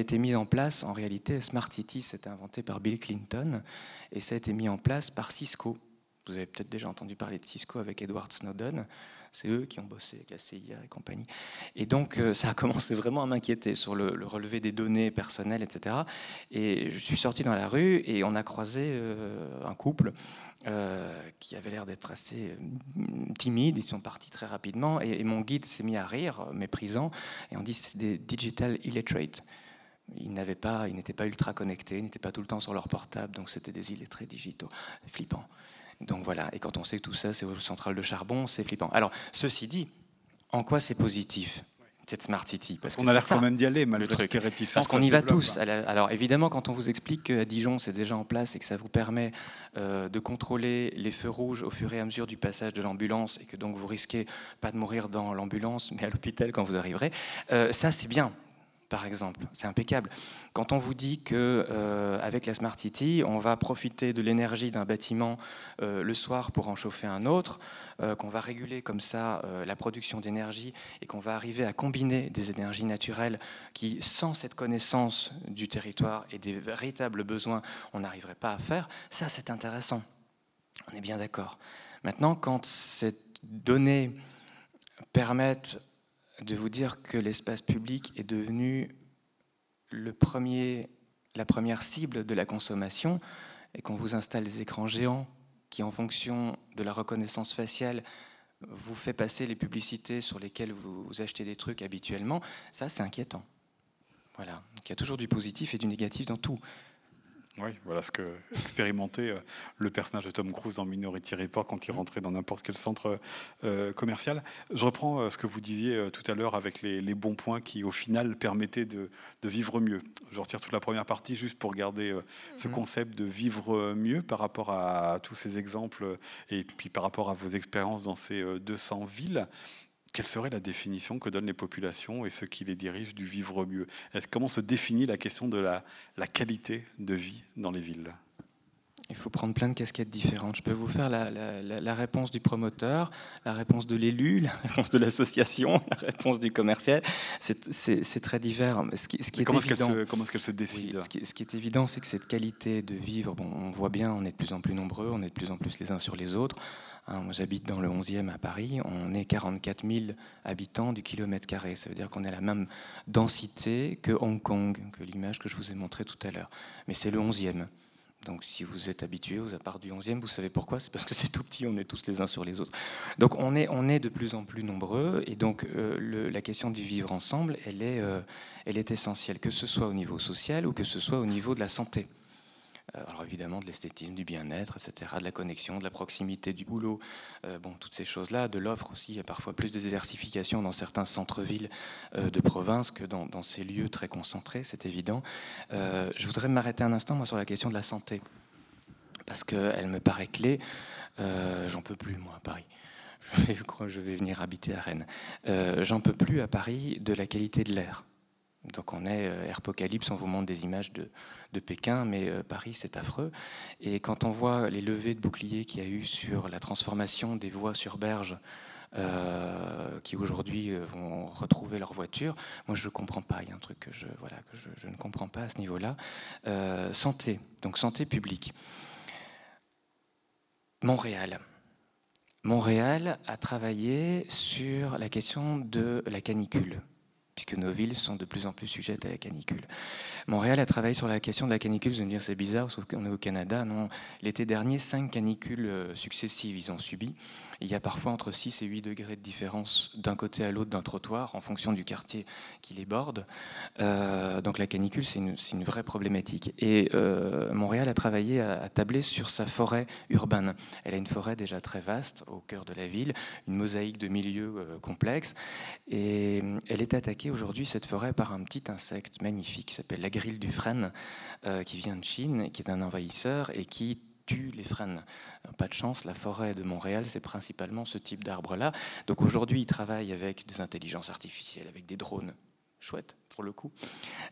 été mis en place. En réalité, Smart City, c'était inventé par Bill Clinton, et ça a été mis en place par Cisco. Vous avez peut-être déjà entendu parler de Cisco avec Edward Snowden. C'est eux qui ont bossé avec la CIA et compagnie. Et donc, ça a commencé vraiment à m'inquiéter sur le relevé des données personnelles, etc. Et je suis sorti dans la rue et on a croisé un couple qui avait l'air d'être assez timide. Ils sont partis très rapidement et mon guide s'est mis à rire, méprisant. Et on dit c'est des digital illiterate. Ils n'étaient pas ultra connectés, ils n'étaient pas tout le temps sur leur portable, donc c'était des illettrés digitaux. Flippant. Donc voilà, et quand on sait que tout ça c'est aux centrales de charbon, c'est flippant. Alors, ceci dit, en quoi c'est positif cette Smart City? Parce qu'on a l'air quand même d'y aller, malgré le truc. Parce qu'on y va tous. Alors évidemment, quand on vous explique qu'à Dijon c'est déjà en place et que ça vous permet de contrôler les feux rouges au fur et à mesure du passage de l'ambulance et que donc vous risquez pas de mourir dans l'ambulance mais à l'hôpital quand vous arriverez, ça c'est bien. Par exemple, c'est impeccable. Quand on vous dit que avec la Smart City, on va profiter de l'énergie d'un bâtiment le soir pour en chauffer un autre, qu'on va réguler comme ça la production d'énergie et qu'on va arriver à combiner des énergies naturelles qui, sans cette connaissance du territoire et des véritables besoins, on n'arriverait pas à faire, ça c'est intéressant. On est bien d'accord. Maintenant, quand ces données permettent de vous dire que l'espace public est devenu la première cible de la consommation et qu'on vous installe des écrans géants qui, en fonction de la reconnaissance faciale, vous fait passer les publicités sur lesquelles vous achetez des trucs habituellement, ça, c'est inquiétant. Voilà. Donc, il y a toujours du positif et du négatif dans tout. Oui, voilà ce que expérimentait le personnage de Tom Cruise dans Minority Report quand il rentrait dans n'importe quel centre commercial. Je reprends ce que vous disiez tout à l'heure avec les bons points qui, au final, permettaient de vivre mieux. Je retire toute la première partie juste pour garder ce concept de vivre mieux par rapport à tous ces exemples et puis par rapport à vos expériences dans ces 200 villes. Quelle serait la définition que donnent les populations et ceux qui les dirigent du vivre mieux? Comment se définit la question de la qualité de vie dans les villes? Il faut prendre plein de casquettes différentes. Je peux vous faire la réponse du promoteur, la réponse de l'élu, la réponse de l'association, la réponse du commercial. C'est très divers. Comment est-ce qu'elle se décide? Ce qui est évident, c'est que cette qualité de vivre, on voit bien, on est de plus en plus nombreux, on est de plus en plus les uns sur les autres. Moi, j'habite dans le 11e à Paris, on est 44 000 habitants du kilomètre carré. Ça veut dire qu'on est à la même densité que Hong Kong, que l'image que je vous ai montrée tout à l'heure. Mais c'est le 11e. Donc si vous êtes habitué aux apparts du 11e, vous savez pourquoi, c'est parce que c'est tout petit, on est tous les uns sur les autres. Donc on est de plus en plus nombreux, et donc la question du vivre ensemble, elle est essentielle, que ce soit au niveau social ou que ce soit au niveau de la santé. Alors évidemment de l'esthétisme, du bien-être, etc., de la connexion, de la proximité du boulot, toutes ces choses-là, de l'offre aussi. Il y a parfois plus de désertification dans certains centres-villes de province que dans ces lieux très concentrés, c'est évident. Je voudrais m'arrêter un instant moi, sur la question de la santé, parce qu'elle me paraît clé. J'en peux plus, moi, à Paris. Je vais venir habiter à Rennes. J'en peux plus à Paris de la qualité de l'air. Donc on est Airpocalypse, on vous montre des images de Pékin, mais Paris c'est affreux. Et quand on voit les levées de boucliers qu'il y a eu sur la transformation des voies sur berge, qui aujourd'hui vont retrouver leur voiture, moi je ne comprends pas, il y a un truc que je ne comprends pas à ce niveau-là. Santé, donc santé publique. Montréal a travaillé sur la question de la canicule. puisque nos villes sont de plus en plus sujettes à la canicule. Montréal a travaillé sur la question de la canicule. Vous allez me dire, c'est bizarre, sauf qu'on est au Canada. Non, l'été dernier, 5 canicules successives, ils ont subi. Il y a parfois entre 6 et 8 degrés de différence d'un côté à l'autre d'un trottoir, en fonction du quartier qui les borde. Donc la canicule, c'est une vraie problématique. Et Montréal a travaillé à tabler sur sa forêt urbaine. Elle a une forêt déjà très vaste, au cœur de la ville, une mosaïque de milieux complexes. Et elle est attaquée aujourd'hui, cette forêt, par un petit insecte magnifique qui s'appelle la grille du frêne, qui vient de Chine, qui est un envahisseur et qui tue les frênes. Pas de chance, la forêt de Montréal, c'est principalement ce type d'arbre-là. Donc aujourd'hui, ils travaillent avec des intelligences artificielles, avec des drones, chouette pour le coup,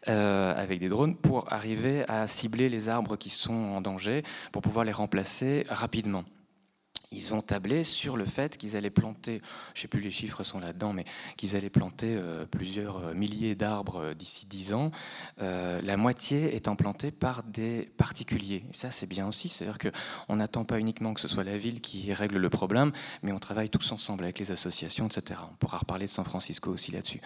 avec des drones, pour arriver à cibler les arbres qui sont en danger, pour pouvoir les remplacer rapidement. Ils ont tablé sur le fait qu'ils allaient planter, je ne sais plus, les chiffres sont là-dedans, mais qu'ils allaient planter plusieurs milliers d'arbres d'ici 10 ans, la moitié étant plantée par des particuliers. Et ça, c'est bien aussi, c'est-à-dire qu'on n'attend pas uniquement que ce soit la ville qui règle le problème, mais on travaille tous ensemble avec les associations, etc. On pourra reparler de San Francisco aussi là-dessus.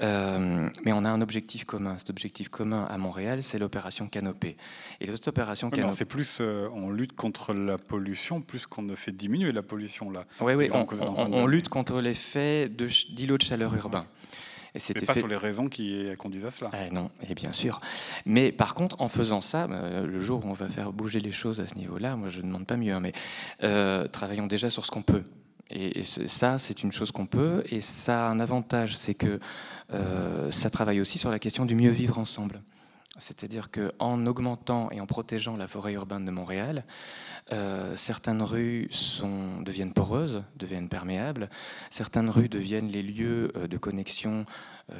Mais on a un objectif commun. Cet objectif commun à Montréal, c'est l'opération Canopée. Et cette opération Canopée... C'est plus, on lutte contre la pollution, plus qu'on ne fait diminuer la pollution là. Oui, on lutte contre l'effet d'îlots de chaleur urbains. Et mais pas sur les raisons qui conduisent à cela. Non, et bien sûr. Mais par contre, en faisant ça, le jour où on va faire bouger les choses à ce niveau-là, moi je ne demande pas mieux, hein, mais travaillons déjà sur ce qu'on peut. Et ça, c'est une chose qu'on peut, et ça a un avantage, c'est que ça travaille aussi sur la question du mieux vivre ensemble. C'est-à-dire qu'en augmentant et en protégeant la forêt urbaine de Montréal, certaines rues deviennent poreuses, deviennent perméables, certaines rues deviennent les lieux de connexion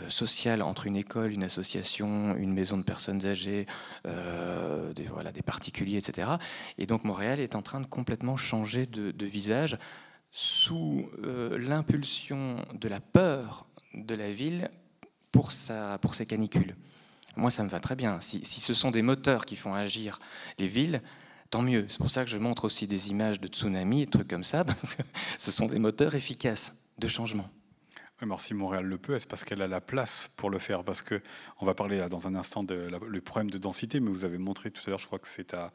sociale entre une école, une association, une maison de personnes âgées, des particuliers, etc. Et donc Montréal est en train de complètement changer de visage sous l'impulsion de la peur de la ville pour ses canicules. Moi, ça me va très bien. Si ce sont des moteurs qui font agir les villes, tant mieux. C'est pour ça que je montre aussi des images de tsunamis et de trucs comme ça, parce que ce sont des moteurs efficaces de changement. Oui, mais si Montréal le peut, est-ce parce qu'elle a la place pour le faire? Parce qu'on va parler dans un instant du problème de densité, mais vous avez montré tout à l'heure, je crois que c'est à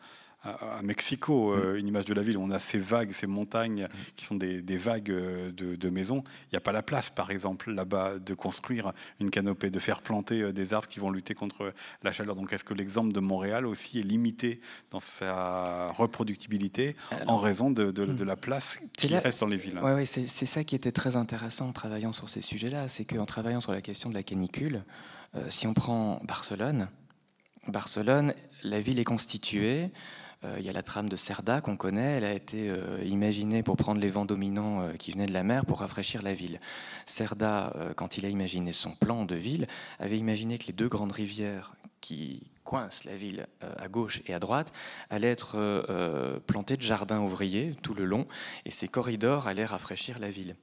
Mexico, une image de la ville où on a ces vagues, ces montagnes qui sont des vagues de maisons. Il n'y a pas la place, par exemple, là-bas, de construire une canopée, de faire planter des arbres qui vont lutter contre la chaleur. Donc est-ce que l'exemple de Montréal aussi est limité dans sa reproductibilité en raison de la place qui reste dans les villes? Oui, c'est ça qui était très intéressant en travaillant sur ces sujets-là. C'est qu'en travaillant sur la question de la canicule, si on prend Barcelone, la ville est constituée. Il y a la trame de Cerdà qu'on connaît, elle a été imaginée pour prendre les vents dominants qui venaient de la mer pour rafraîchir la ville. Cerdà, quand il a imaginé son plan de ville, avait imaginé que les deux grandes rivières qui coincent la ville à gauche et à droite allaient être plantées de jardins ouvriers tout le long, et ces corridors allaient rafraîchir la ville.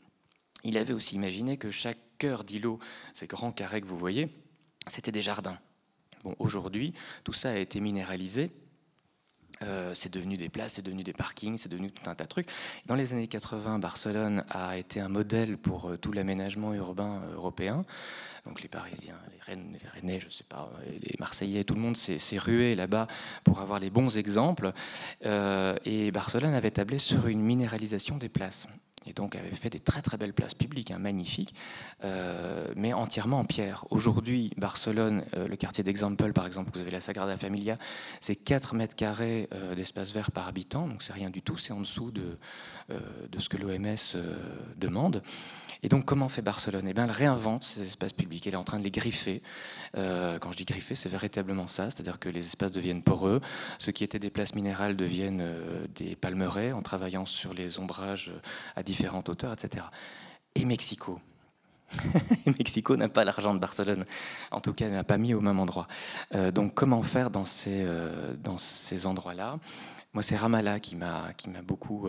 Il avait aussi imaginé que chaque cœur d'îlot, ces grands carrés que vous voyez, c'était des jardins. Bon, aujourd'hui, tout ça a été minéralisé. C'est devenu des places, c'est devenu des parkings, c'est devenu tout un tas de trucs. Dans les années 80, Barcelone a été un modèle pour tout l'aménagement urbain européen. Donc les Parisiens, les Rennais, je ne sais pas, les Marseillais, tout le monde s'est rué là-bas pour avoir les bons exemples. Et Barcelone avait tablé sur une minéralisation des places. Et donc avait fait des très très belles places publiques, magnifiques, mais entièrement en pierre. Aujourd'hui, Barcelone, le quartier d'Example, par exemple, vous avez la Sagrada Familia, c'est 4 mètres carrés d'espace vert par habitant, donc c'est rien du tout, c'est en dessous de ce que l'OMS demande. Et donc comment fait Barcelone? Elle réinvente ces espaces publics, elle est en train de les griffer. Quand je dis griffer, c'est véritablement ça, c'est-à-dire que les espaces deviennent poreux, ce qui était des places minérales deviennent des palmeraies, en travaillant sur les ombrages à différentes hauteurs, etc. Et Mexico. Mexico n'a pas l'argent de Barcelone, en tout cas, elle n'a pas mis au même endroit. Donc comment faire dans ces endroits-là? Moi, c'est Ramallah qui m'a beaucoup...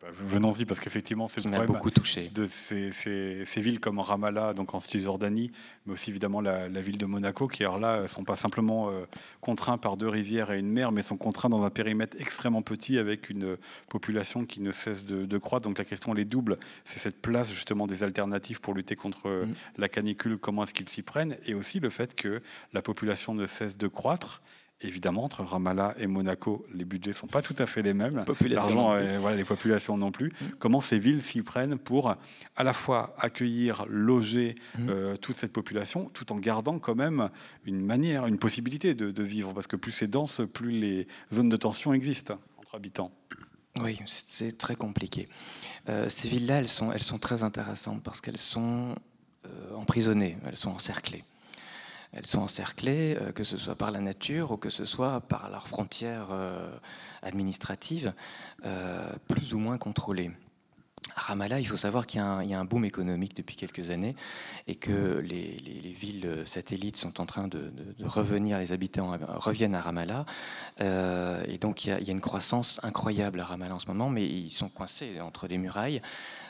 Bah, venons-y, parce qu'effectivement, c'est le problème beaucoup touché. De ces villes comme Ramallah, donc en Cisjordanie, mais aussi évidemment la ville de Monaco, qui alors là ne sont pas simplement contraints par deux rivières et une mer, mais sont contraints dans un périmètre extrêmement petit avec une population qui ne cesse de croître. Donc la question, elle est double. C'est cette place justement des alternatives pour lutter contre la canicule, comment est-ce qu'ils s'y prennent, et aussi le fait que la population ne cesse de croître. Évidemment, entre Ramallah et Monaco, les budgets ne sont pas tout à fait les mêmes. L'argent, voilà, les populations non plus. Comment ces villes s'y prennent pour à la fois accueillir, loger toute cette population, tout en gardant quand même une manière, une possibilité de vivre, parce que plus c'est dense, plus les zones de tension existent entre habitants. Oui, c'est très compliqué. Ces villes-là, elles sont très intéressantes parce qu'elles sont emprisonnées, elles sont encerclées. Elles sont encerclées, que ce soit par la nature ou que ce soit par leurs frontières administratives, plus ou moins contrôlées. À Ramallah, il faut savoir qu'il y a un boom économique depuis quelques années et que les villes satellites sont en train de revenir, les habitants reviennent à Ramallah. Et donc, il y a une croissance incroyable à Ramallah en ce moment, mais ils sont coincés entre des murailles.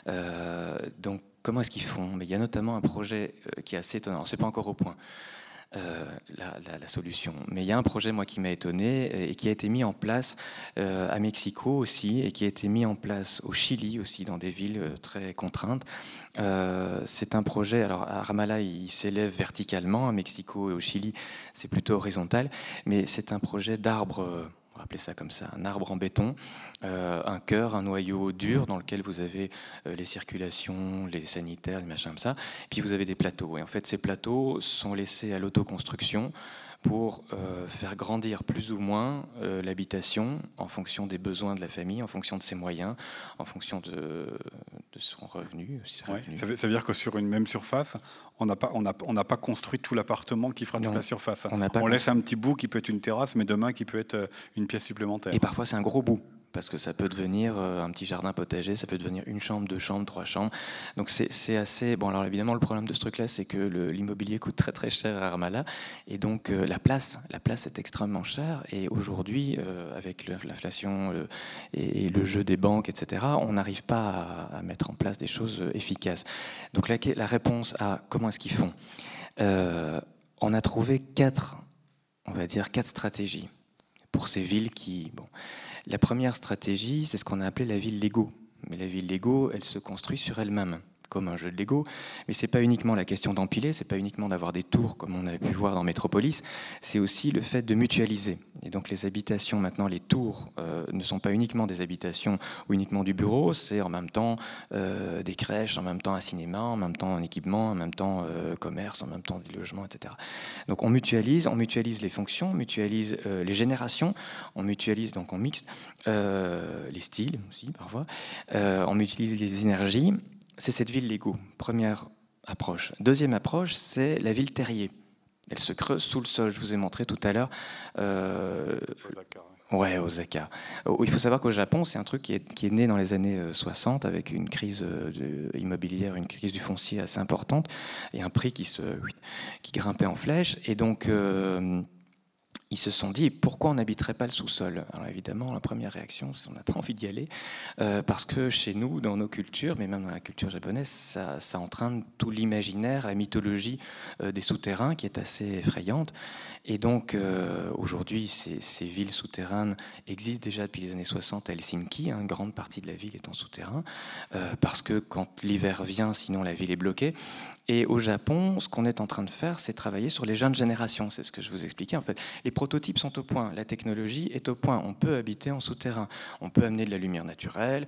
Donc, comment est-ce qu'ils font ? Mais il y a notamment un projet qui est assez étonnant. Ce n'est pas encore au point. La solution. Mais il y a un projet, moi, qui m'a étonné et qui a été mis en place à Mexico aussi et qui a été mis en place au Chili aussi, dans des villes très contraintes. C'est un projet, alors à Ramallah, il s'élève verticalement, à Mexico et au Chili, c'est plutôt horizontal, mais c'est un projet d'arbre, on va appeler ça comme ça, un arbre en béton, un cœur, un noyau dur dans lequel vous avez les circulations, les sanitaires, les machins comme ça, puis vous avez des plateaux. Et en fait, ces plateaux sont laissés à l'autoconstruction pour faire grandir plus ou moins l'habitation en fonction des besoins de la famille, en fonction de ses moyens, en fonction de son revenu. Ouais. Ça veut dire que sur une même surface, on n'a pas construit tout l'appartement qui fera toute la surface. On laisse un petit bout qui peut être une terrasse, mais demain qui peut être une pièce supplémentaire. Et parfois c'est un gros bout. Parce que ça peut devenir un petit jardin potager, ça peut devenir une chambre, deux chambres, trois chambres. Donc c'est assez... Bon, alors évidemment, le problème de ce truc-là, c'est que l'immobilier coûte très très cher à Ramallah. Et donc la place est extrêmement chère. Et aujourd'hui, avec l'inflation et le jeu des banques, etc., on n'arrive pas à mettre en place des choses efficaces. Donc la réponse à comment est-ce qu'ils font, on a trouvé quatre stratégies pour ces villes qui... Bon. La première stratégie, c'est ce qu'on a appelé la ville Lego. Mais la ville Lego, elle se construit sur elle-même, comme un jeu de Lego. Mais ce n'est pas uniquement la question d'empiler, ce n'est pas uniquement d'avoir des tours, comme on avait pu voir dans Métropolis, c'est aussi le fait de mutualiser. Et donc les habitations, maintenant les tours, ne sont pas uniquement des habitations ou uniquement du bureau, c'est en même temps des crèches, en même temps un cinéma, en même temps un équipement, en même temps commerce, en même temps des logements, etc. Donc on mutualise les fonctions, on mutualise les générations, on mutualise, donc on mixe les styles aussi parfois, on utilise les énergies. C'est cette ville Lego, première approche. Deuxième approche, c'est la ville Terrier. Elle se creuse sous le sol, je vous ai montré tout à l'heure. Osaka. Ouais, Osaka. Il faut savoir qu'au Japon, c'est un truc qui est né dans les années 60 avec une crise immobilière, une crise du foncier assez importante et un prix qui grimpait en flèche. Et donc... Ils se sont dit, pourquoi on n'habiterait pas le sous-sol ? Alors évidemment, la première réaction, c'est qu'on n'a pas envie d'y aller, parce que chez nous, dans nos cultures, mais même dans la culture japonaise, ça entraîne tout l'imaginaire, la mythologie des souterrains, qui est assez effrayante. Et donc, aujourd'hui, ces villes souterraines existent déjà depuis les années 60 à Helsinki, une grande partie de la ville est en souterrain, parce que quand l'hiver vient, sinon la ville est bloquée. Et au Japon, ce qu'on est en train de faire, c'est travailler sur les jeunes générations, c'est ce que je vous expliquais en fait. Les prototypes sont au point, la technologie est au point, on peut habiter en souterrain, on peut amener de la lumière naturelle.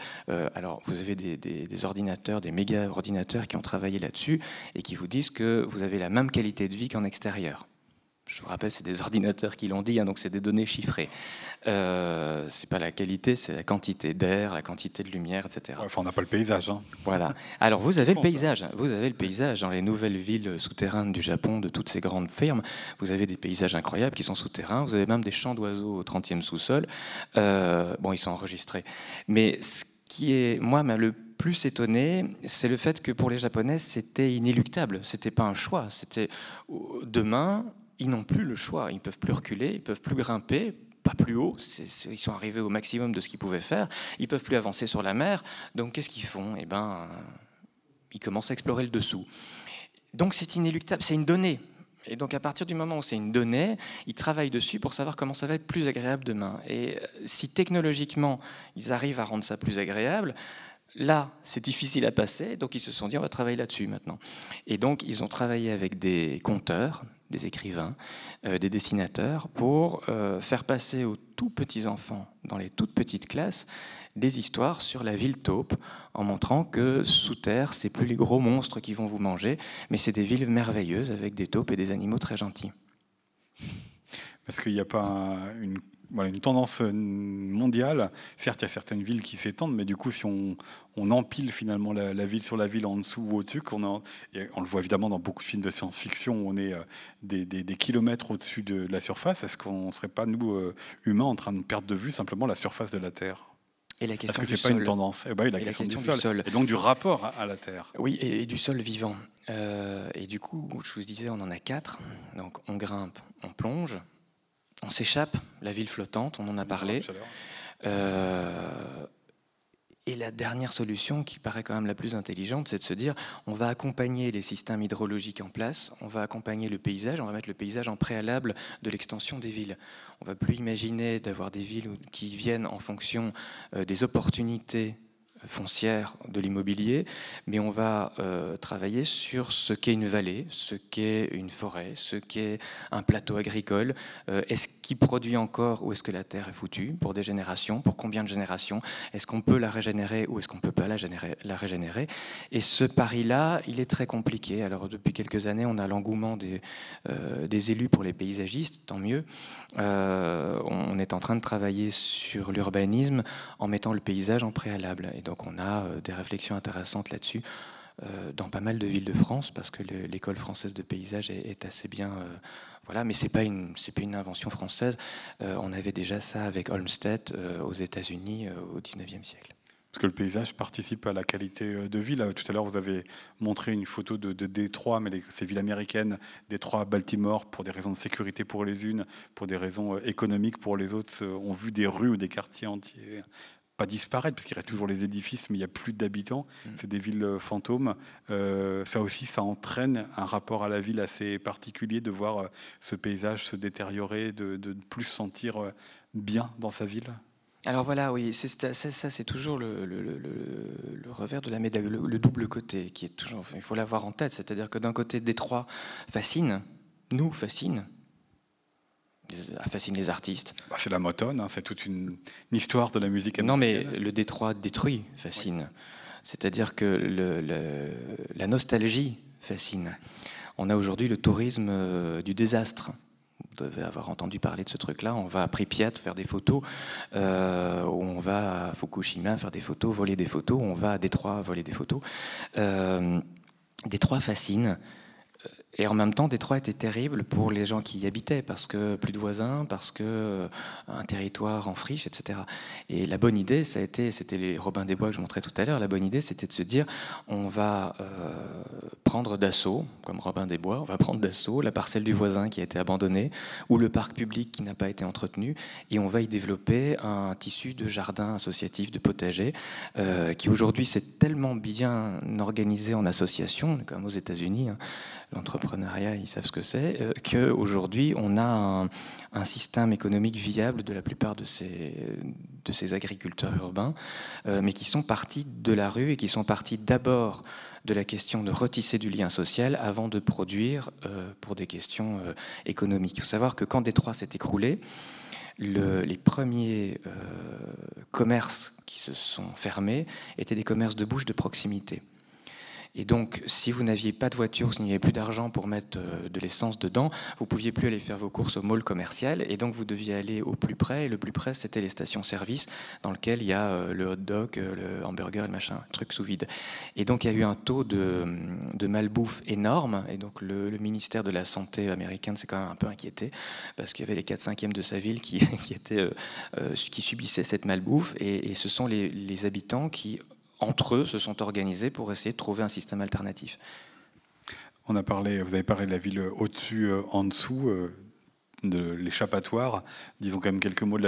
Alors vous avez des ordinateurs, des méga ordinateurs qui ont travaillé là-dessus et qui vous disent que vous avez la même qualité de vie qu'en extérieur. Je vous rappelle, c'est des ordinateurs qui l'ont dit, hein, donc c'est des données chiffrées. C'est pas la qualité, c'est la quantité d'air, la quantité de lumière, etc. Ouais, enfin, on n'a pas le paysage. Hein. Voilà. Alors, vous avez le paysage. Vous avez le paysage dans les nouvelles villes souterraines du Japon, de toutes ces grandes firmes. Vous avez des paysages incroyables qui sont souterrains. Vous avez même des chants d'oiseaux au 30e sous-sol. Bon, ils sont enregistrés. Mais ce qui est, moi, le plus étonné, c'est le fait que pour les Japonais, c'était inéluctable. C'était pas un choix. C'était demain. Ils n'ont plus le choix, ils ne peuvent plus reculer, ils ne peuvent plus grimper, pas plus haut, ils sont arrivés au maximum de ce qu'ils pouvaient faire, ils ne peuvent plus avancer sur la mer, donc qu'est-ce qu'ils font? Eh ben, ils commencent à explorer le dessous. Donc c'est inéluctable, c'est une donnée. Et donc à partir du moment où c'est une donnée, ils travaillent dessus pour savoir comment ça va être plus agréable demain. Et si technologiquement, ils arrivent à rendre ça plus agréable, là, c'est difficile à passer, donc ils se sont dit on va travailler là-dessus maintenant. Et donc ils ont travaillé avec des conteurs, des écrivains, des dessinateurs, pour faire passer aux tout petits enfants, dans les toutes petites classes, des histoires sur la ville taupe, en montrant que sous terre, c'est plus les gros monstres qui vont vous manger, mais c'est des villes merveilleuses avec des taupes et des animaux très gentils. Parce qu'il n'y a pas une tendance mondiale. Certes, il y a certaines villes qui s'étendent, mais du coup, si on empile finalement la ville sur la ville, en dessous ou au-dessus, on le voit évidemment dans beaucoup de films de science-fiction, où on est des kilomètres au-dessus de la surface. Est-ce qu'on ne serait pas, nous, humains, en train de perdre de vue simplement la surface de la Terre ? Et la question du sol. Parce que ce n'est pas une tendance. Eh ben, et la question du sol. Et donc du rapport à la Terre. Oui, et du sol vivant. Et du coup, je vous disais, on en a 4. Donc on grimpe, on plonge, on s'échappe, la ville flottante, on en a parlé. Et la dernière solution, qui paraît quand même la plus intelligente, c'est de se dire, on va accompagner les systèmes hydrologiques en place, on va accompagner le paysage, on va mettre le paysage en préalable de l'extension des villes. On ne va plus imaginer d'avoir des villes qui viennent en fonction des opportunités foncière de l'immobilier, mais on va travailler sur ce qu'est une vallée, ce qu'est une forêt, ce qu'est un plateau agricole, est-ce qu'il produit encore ou est-ce que la terre est foutue pour des générations, pour combien de générations, est-ce qu'on peut la régénérer ou est-ce qu'on ne peut pas la régénérer. Et ce pari-là, il est très compliqué. Alors depuis quelques années, on a l'engouement des élus pour les paysagistes, tant mieux. On est en train de travailler sur l'urbanisme en mettant le paysage en préalable. Et donc on a des réflexions intéressantes là-dessus dans pas mal de villes de France, parce que l'école française de paysage est assez bien... Voilà, mais ce n'est pas une invention française. On avait déjà ça avec Olmsted aux États-Unis au 19e siècle. Parce que le paysage participe à la qualité de vie. Là, tout à l'heure, vous avez montré une photo de Détroit, mais ces villes américaines, Détroit, Baltimore, pour des raisons de sécurité pour les unes, pour des raisons économiques pour les autres, ont vu des rues ou des quartiers entiers pas disparaître, parce qu'il y a toujours les édifices, mais il n'y a plus d'habitants. C'est des villes fantômes. Ça aussi, ça entraîne un rapport à la ville assez particulier, de voir ce paysage se détériorer, de plus se sentir bien dans sa ville. Alors voilà, oui, ça c'est toujours le revers de la médaille, le double côté, qui est toujours, enfin, il faut l'avoir en tête, c'est-à-dire que d'un côté, Détroit fascine, nous fascine, fascine les artistes. Bah, c'est la Motown, hein, c'est toute une histoire de la musique américaine. Non, mais le Détroit détruit fascine. Oui. C'est-à-dire que la nostalgie fascine. On a aujourd'hui le tourisme du désastre. Vous devez avoir entendu parler de ce truc-là. On va à Pripyat faire des photos, on va à Fukushima faire des photos, voler des photos, on va à Détroit voler des photos. Détroit fascine. Et en même temps, Détroit était terrible pour les gens qui y habitaient, parce que plus de voisins, parce que un territoire en friche, etc. Et la bonne idée, c'était les Robins des Bois que je montrais tout à l'heure, la bonne idée, c'était de se dire, on va prendre d'assaut, comme Robin des Bois, on va prendre d'assaut la parcelle du voisin qui a été abandonnée, ou le parc public qui n'a pas été entretenu, et on va y développer un tissu de jardins associatifs, de potagers, qui aujourd'hui, c'est tellement bien organisé en association, comme aux États-Unis, hein, l'entrepreneuriat, ils savent ce que c'est, qu'aujourd'hui, on a un système économique viable de la plupart de ces agriculteurs urbains, mais qui sont partis de la rue et qui sont partis d'abord de la question de retisser du lien social avant de produire pour des questions économiques. Il faut savoir que quand Détroit s'est écroulé, les premiers commerces qui se sont fermés étaient des commerces de bouche de proximité. Et donc, si vous n'aviez pas de voiture, si vous n'aviez plus d'argent pour mettre de l'essence dedans, vous ne pouviez plus aller faire vos courses au mall commercial, et donc vous deviez aller au plus près, et le plus près, c'était les stations-service, dans lesquelles il y a le hot-dog, le hamburger, le machin, le truc sous vide. Et donc, il y a eu un taux de malbouffe énorme, et donc le ministère de la Santé américain s'est quand même un peu inquiété, parce qu'il y avait les 4/5e de sa ville qui subissaient cette malbouffe, et ce sont les habitants qui... entre eux, se sont organisés pour essayer de trouver un système alternatif. Vous avez parlé de la ville au-dessus, en dessous. de l'échappatoire. Disons quand même quelques mots de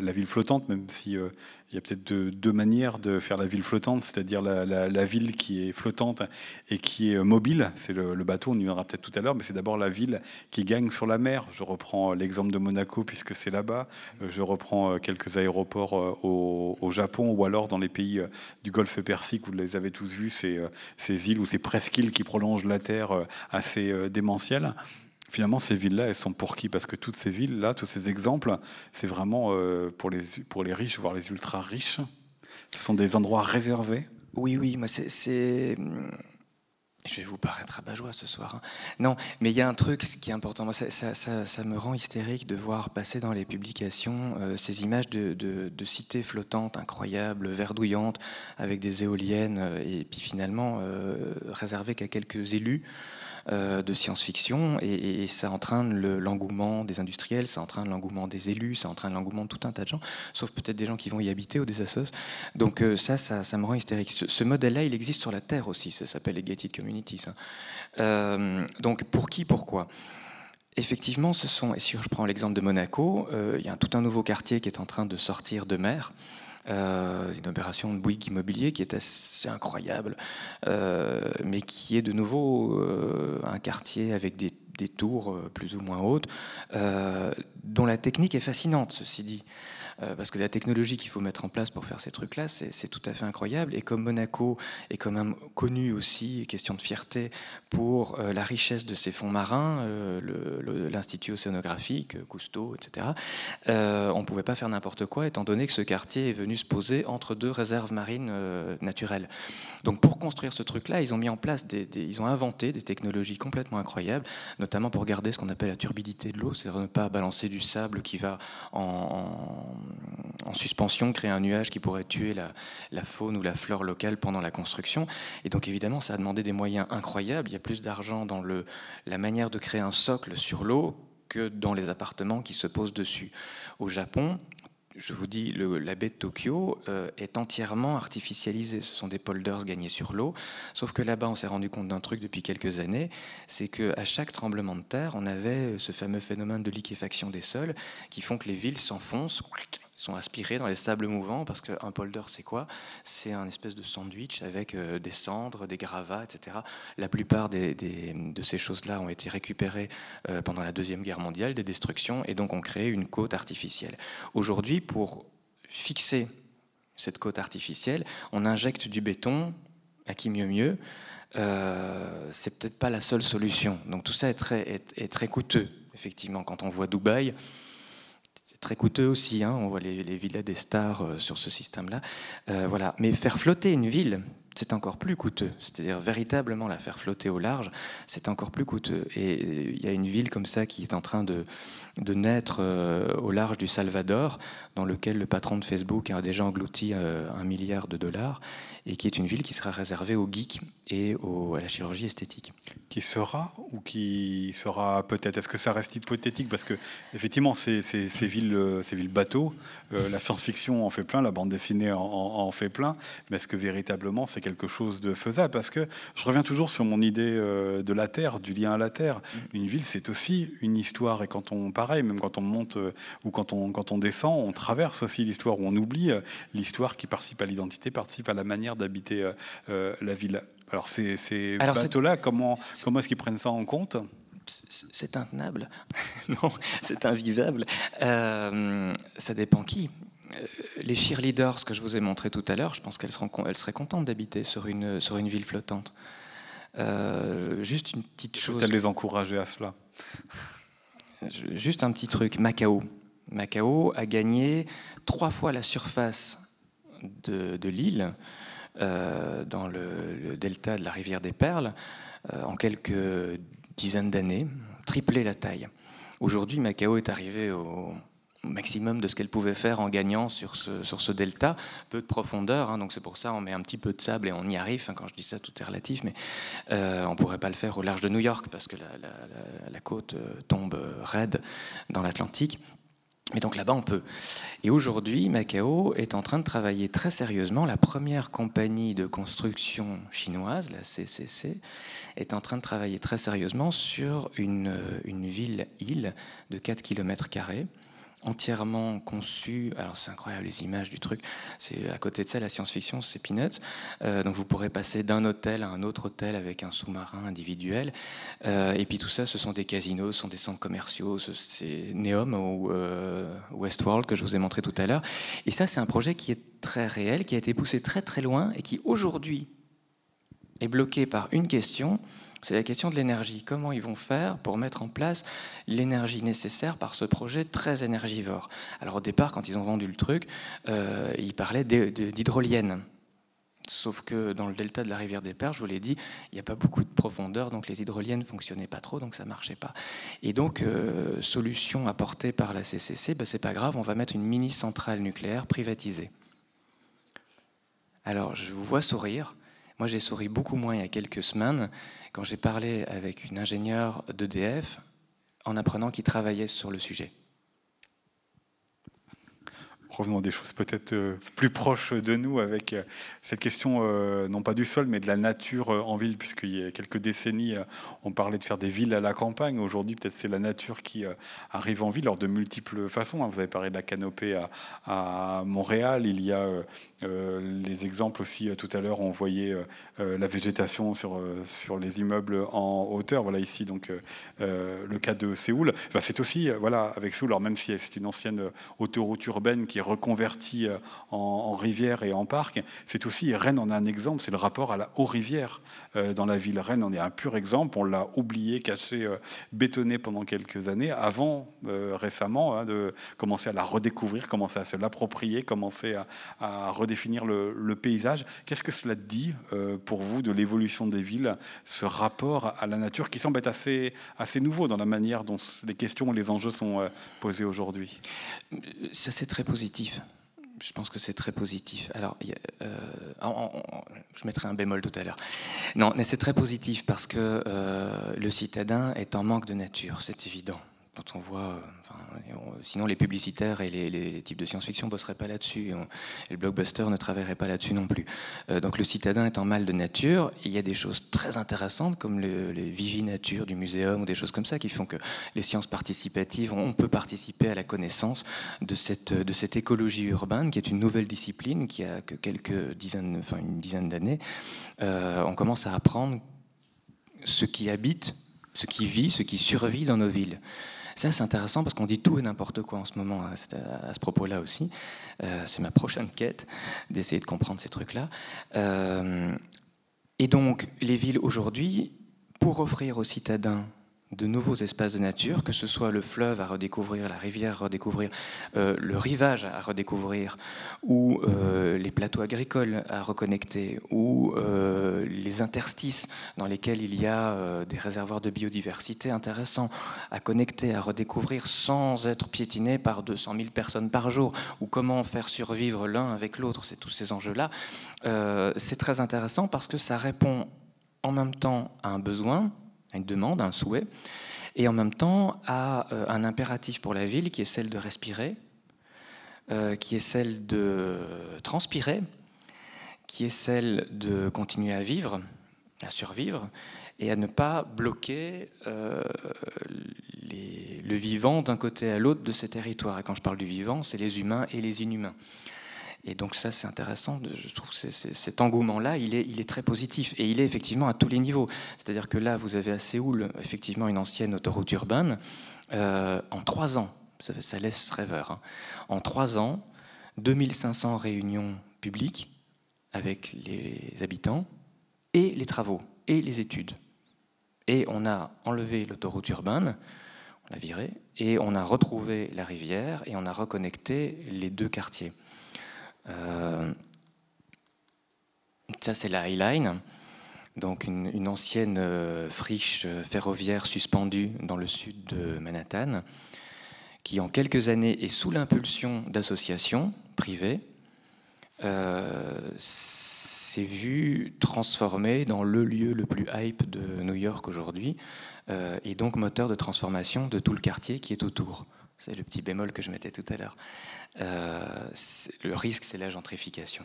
la ville flottante, même si il y a peut-être deux manières de faire la ville flottante, c'est-à-dire la ville qui est flottante et qui est mobile. C'est le bateau, on y viendra peut-être tout à l'heure, mais c'est d'abord la ville qui gagne sur la mer. Je reprends l'exemple de Monaco puisque c'est là-bas. Je reprends quelques aéroports au Japon ou alors dans les pays du Golfe Persique, vous les avez tous vus, ces îles ou ces presqu'îles qui prolongent la Terre assez démentielles. Finalement, ces villes-là, elles sont pour qui ? Parce que toutes ces villes-là, tous ces exemples, c'est vraiment pour les riches, voire les ultra-riches. Ce sont des endroits réservés. Oui, moi, c'est... Je vais vous paraître abat-joie ce soir. Hein. Non, mais il y a un truc qui est important. Moi, ça me rend hystérique de voir passer dans les publications ces images de cités flottantes, incroyables, verdouillantes, avec des éoliennes, et puis finalement réservées qu'à quelques élus. De science-fiction, et ça entraîne l'engouement des industriels, ça entraîne l'engouement des élus, ça entraîne l'engouement de tout un tas de gens, sauf peut-être des gens qui vont y habiter ou des assos. Donc ça me rend hystérique. Ce modèle-là, il existe sur la Terre aussi, ça s'appelle les gated communities. Hein. Donc pour qui, pourquoi ? Effectivement, et si je prends l'exemple de Monaco, il y a tout un nouveau quartier qui est en train de sortir de mer, une opération de Bouygues Immobilier qui est assez incroyable, mais qui est de nouveau un quartier avec des tours plus ou moins hautes, dont la technique est fascinante, ceci dit. Parce que la technologie qu'il faut mettre en place pour faire ces trucs-là, c'est tout à fait incroyable. Et comme Monaco est quand même connu aussi, question de fierté, pour la richesse de ses fonds marins, l'Institut océanographique, Cousteau, etc., on ne pouvait pas faire n'importe quoi, étant donné que ce quartier est venu se poser entre deux réserves marines naturelles. Donc pour construire ce truc-là, ils ont mis en place ils ont inventé des technologies complètement incroyables, notamment pour garder ce qu'on appelle la turbidité de l'eau, c'est-à-dire ne pas balancer du sable qui va en suspension, créer un nuage qui pourrait tuer la faune ou la flore locale pendant la construction. Et donc évidemment, ça a demandé des moyens incroyables. Il y a plus d'argent dans la manière de créer un socle sur l'eau que dans les appartements qui se posent dessus. Au Japon, je vous dis, la baie de Tokyo est entièrement artificialisée. Ce sont des polders gagnés sur l'eau. Sauf que là-bas, on s'est rendu compte d'un truc depuis quelques années, c'est qu'à chaque tremblement de terre, on avait ce fameux phénomène de liquéfaction des sols qui font que les villes s'enfoncent, sont aspirées dans les sables mouvants, parce qu'un polder, c'est quoi ? C'est un espèce de sandwich avec des cendres, des gravats, etc. La plupart de ces choses-là ont été récupérées pendant la Deuxième Guerre mondiale, des destructions, et donc on crée une côte artificielle. Aujourd'hui, pour fixer cette côte artificielle, on injecte du béton, à qui mieux. C'est peut-être pas la seule solution. Donc tout ça est très coûteux, effectivement. Quand on voit Dubaï, c'est très coûteux aussi, hein. On voit les villas des stars sur ce système-là. Voilà. Mais faire flotter une ville, c'est encore plus coûteux. C'est-à-dire véritablement la faire flotter au large, c'est encore plus coûteux. Et il y a une ville comme ça qui est en train de naître au large du Salvador, dans lequel le patron de Facebook a déjà englouti $1 milliard, et qui est une ville qui sera réservée aux geeks et à la chirurgie esthétique. Qui sera ou qui sera peut-être ? Est-ce que ça reste hypothétique ? Parce que effectivement, ces villes bateaux, la science-fiction en fait plein, la bande dessinée en fait plein, mais est-ce que véritablement c'est quelque chose de faisable ? Parce que je reviens toujours sur mon idée de la Terre, du lien à la Terre. Une ville, c'est aussi une histoire, et quand on pareil, même quand on monte ou quand on descend, on traverse aussi l'histoire, ou on oublie l'histoire qui participe à l'identité, participe à la manière d'habiter la ville. Alors ces bateaux-là, comment est-ce qu'ils prennent ça en compte ? C'est intenable. Non, c'est invivable. Ça dépend qui. Les cheerleaders que je vous ai montré tout à l'heure, je pense qu'elles seraient contentes d'habiter sur une ville flottante. Juste une petite chose. Peut-être les encourager à cela. Juste un petit truc. Macao a gagné 3 fois la surface de l'île. Dans le delta de la rivière des Perles, en quelques dizaines d'années, triplé la taille. Aujourd'hui, Macao est arrivée au maximum de ce qu'elle pouvait faire en gagnant sur ce delta, peu de profondeur, hein, donc c'est pour ça on met un petit peu de sable et on y arrive, enfin, quand je dis ça tout est relatif, mais on ne pourrait pas le faire au large de New York parce que la côte tombe raide dans l'Atlantique. Et donc là-bas, on peut. Et aujourd'hui, Macao est en train de travailler très sérieusement. La première compagnie de construction chinoise, la CCC, est en train de travailler très sérieusement sur une ville-île de 4 km2, entièrement conçue. Alors c'est incroyable, les images du truc. C'est, à côté de ça, la science-fiction, c'est peanuts. Donc vous pourrez passer d'un hôtel à un autre hôtel avec un sous-marin individuel. Et puis tout ça, ce sont des casinos, ce sont des centres commerciaux. C'est Neom ou Westworld que je vous ai montré tout à l'heure. Et ça, c'est un projet qui est très réel, qui a été poussé très très loin et qui aujourd'hui est bloqué par une question. C'est la question de l'énergie. Comment ils vont faire pour mettre en place l'énergie nécessaire par ce projet très énergivore? Alors au départ, quand ils ont vendu le truc, ils parlaient d'hydroliennes. Sauf que dans le delta de la rivière des Perches, je vous l'ai dit, il n'y a pas beaucoup de profondeur, donc les hydroliennes ne fonctionnaient pas trop, donc ça ne marchait pas. Et donc, solution apportée par la CCC, ben, c'est pas grave, on va mettre une mini-centrale nucléaire privatisée. Alors, je vous vois sourire. Moi, j'ai souri beaucoup moins il y a quelques semaines quand j'ai parlé avec une ingénieure d'EDF en apprenant qu'il travaillait sur le sujet. Revenons des choses peut-être plus proches de nous avec cette question, non pas du sol, mais de la nature en ville, puisqu'il y a quelques décennies, on parlait de faire des villes à la campagne. Aujourd'hui, peut-être c'est la nature qui arrive en ville, alors de multiples façons. Vous avez parlé de la canopée à Montréal. Il y a les exemples aussi, tout à l'heure, on voyait la végétation sur les immeubles en hauteur. Voilà ici, donc, le cas de Séoul. Enfin, c'est aussi, voilà, avec Séoul, alors même si c'est une ancienne autoroute urbaine qui est reconverti en rivière et en parc, c'est aussi, Rennes en a un exemple, c'est le rapport à la haut-rivière dans la ville. Rennes en est un pur exemple, on l'a oublié, caché, bétonné pendant quelques années, avant récemment, hein, de commencer à la redécouvrir, commencer à se l'approprier, commencer à redéfinir le paysage. Qu'est-ce que cela dit pour vous de l'évolution des villes, ce rapport à la nature qui semble être assez nouveau dans la manière dont les questions et les enjeux sont posés aujourd'hui? Ça, c'est très positif. Je pense que c'est très positif. Alors, je mettrai un bémol tout à l'heure. Non, mais c'est très positif parce que le citadin est en manque de nature, c'est évident. Quand on voit, sinon les publicitaires et les types de science-fiction ne bosseraient pas là-dessus, et le blockbuster ne travaillerait pas là-dessus non plus. Donc le citadin est en mal de nature, il y a des choses très intéressantes comme les viginature du muséum ou des choses comme ça qui font que les sciences participatives, on peut participer à la connaissance de cette écologie urbaine qui est une nouvelle discipline qui a que une dizaine d'années. On commence à apprendre ce qui habite, ce qui vit, ce qui survit dans nos villes. Ça, c'est intéressant parce qu'on dit tout et n'importe quoi en ce moment à ce propos-là aussi. C'est ma prochaine quête d'essayer de comprendre ces trucs-là. Et donc, les villes aujourd'hui, pour offrir aux citadins de nouveaux espaces de nature, que ce soit le fleuve à redécouvrir, la rivière à redécouvrir, le rivage à redécouvrir, ou les plateaux agricoles à reconnecter, ou les interstices dans lesquels il y a des réservoirs de biodiversité intéressants à connecter, à redécouvrir sans être piétinés par 200 000 personnes par jour, ou comment faire survivre l'un avec l'autre, c'est tous ces enjeux-là. C'est très intéressant parce que ça répond en même temps à un besoin, à une demande, à un souhait, et en même temps à un impératif pour la ville qui est celle de respirer, qui est celle de transpirer, qui est celle de continuer à vivre, à survivre, et à ne pas bloquer le vivant d'un côté à l'autre de ces territoires. Et quand je parle du vivant, c'est les humains et les inhumains. Et donc ça, c'est intéressant, je trouve que cet engouement-là, il est très positif, et il est effectivement à tous les niveaux. C'est-à-dire que là, vous avez à Séoul, effectivement, une ancienne autoroute urbaine, en 3 ans, ça laisse rêveur, hein. En 3 ans, 2500 réunions publiques avec les habitants, et les travaux, et les études. Et on a enlevé l'autoroute urbaine, on l'a virée, et on a retrouvé la rivière, et on a reconnecté les deux quartiers. Ça, c'est la High Line, donc une ancienne friche ferroviaire suspendue dans le sud de Manhattan, qui en quelques années est sous l'impulsion d'associations privées, s'est vue transformée dans le lieu le plus hype de New York aujourd'hui, et donc moteur de transformation de tout le quartier qui est autour. C'est le petit bémol que je mettais tout à l'heure. Le risque, c'est la gentrification.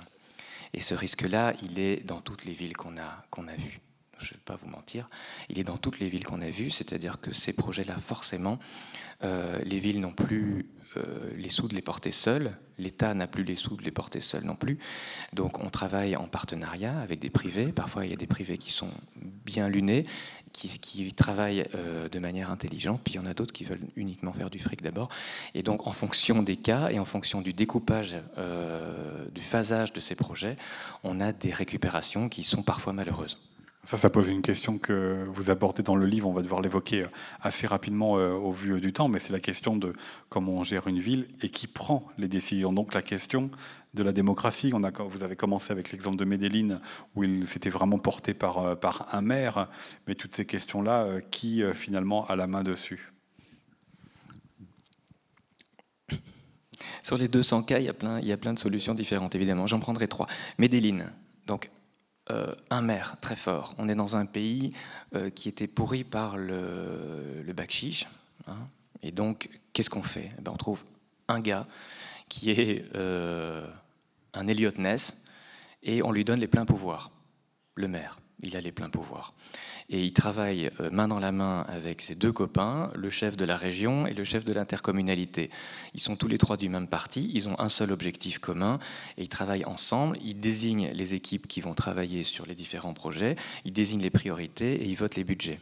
Et ce risque-là, il est dans toutes les villes qu'on a vues. Je ne vais pas vous mentir, il est dans toutes les villes qu'on a vues, c'est-à-dire que ces projets-là, forcément, les villes n'ont plus les sous de les porter seules, l'État n'a plus les sous de les porter seuls non plus, donc on travaille en partenariat avec des privés, parfois il y a des privés qui sont bien lunés, qui travaillent de manière intelligente, puis il y en a d'autres qui veulent uniquement faire du fric d'abord, et donc en fonction des cas et en fonction du découpage, du phasage de ces projets, on a des récupérations qui sont parfois malheureuses. Ça pose une question que vous abordez dans le livre, on va devoir l'évoquer assez rapidement au vu du temps, mais c'est la question de comment on gère une ville et qui prend les décisions. Donc la question de la démocratie, vous avez commencé avec l'exemple de Medellin, où il s'était vraiment porté par un maire, mais toutes ces questions-là, qui finalement a la main dessus ? Sur les 200 cas, il y a plein de solutions différentes, évidemment. J'en prendrai 3. Medellin, donc... un maire très fort. On est dans un pays qui était pourri par le bakchich, hein. Et donc, qu'est-ce qu'on fait ? Eh bien, on trouve un gars qui est un Elliot Ness et on lui donne les pleins pouvoirs. Le maire, il a les pleins pouvoirs. Et il travaille main dans la main avec ses deux copains, le chef de la région et le chef de l'intercommunalité. Ils sont tous les trois du même parti, ils ont un seul objectif commun, et ils travaillent ensemble, ils désignent les équipes qui vont travailler sur les différents projets, ils désignent les priorités et ils votent les budgets.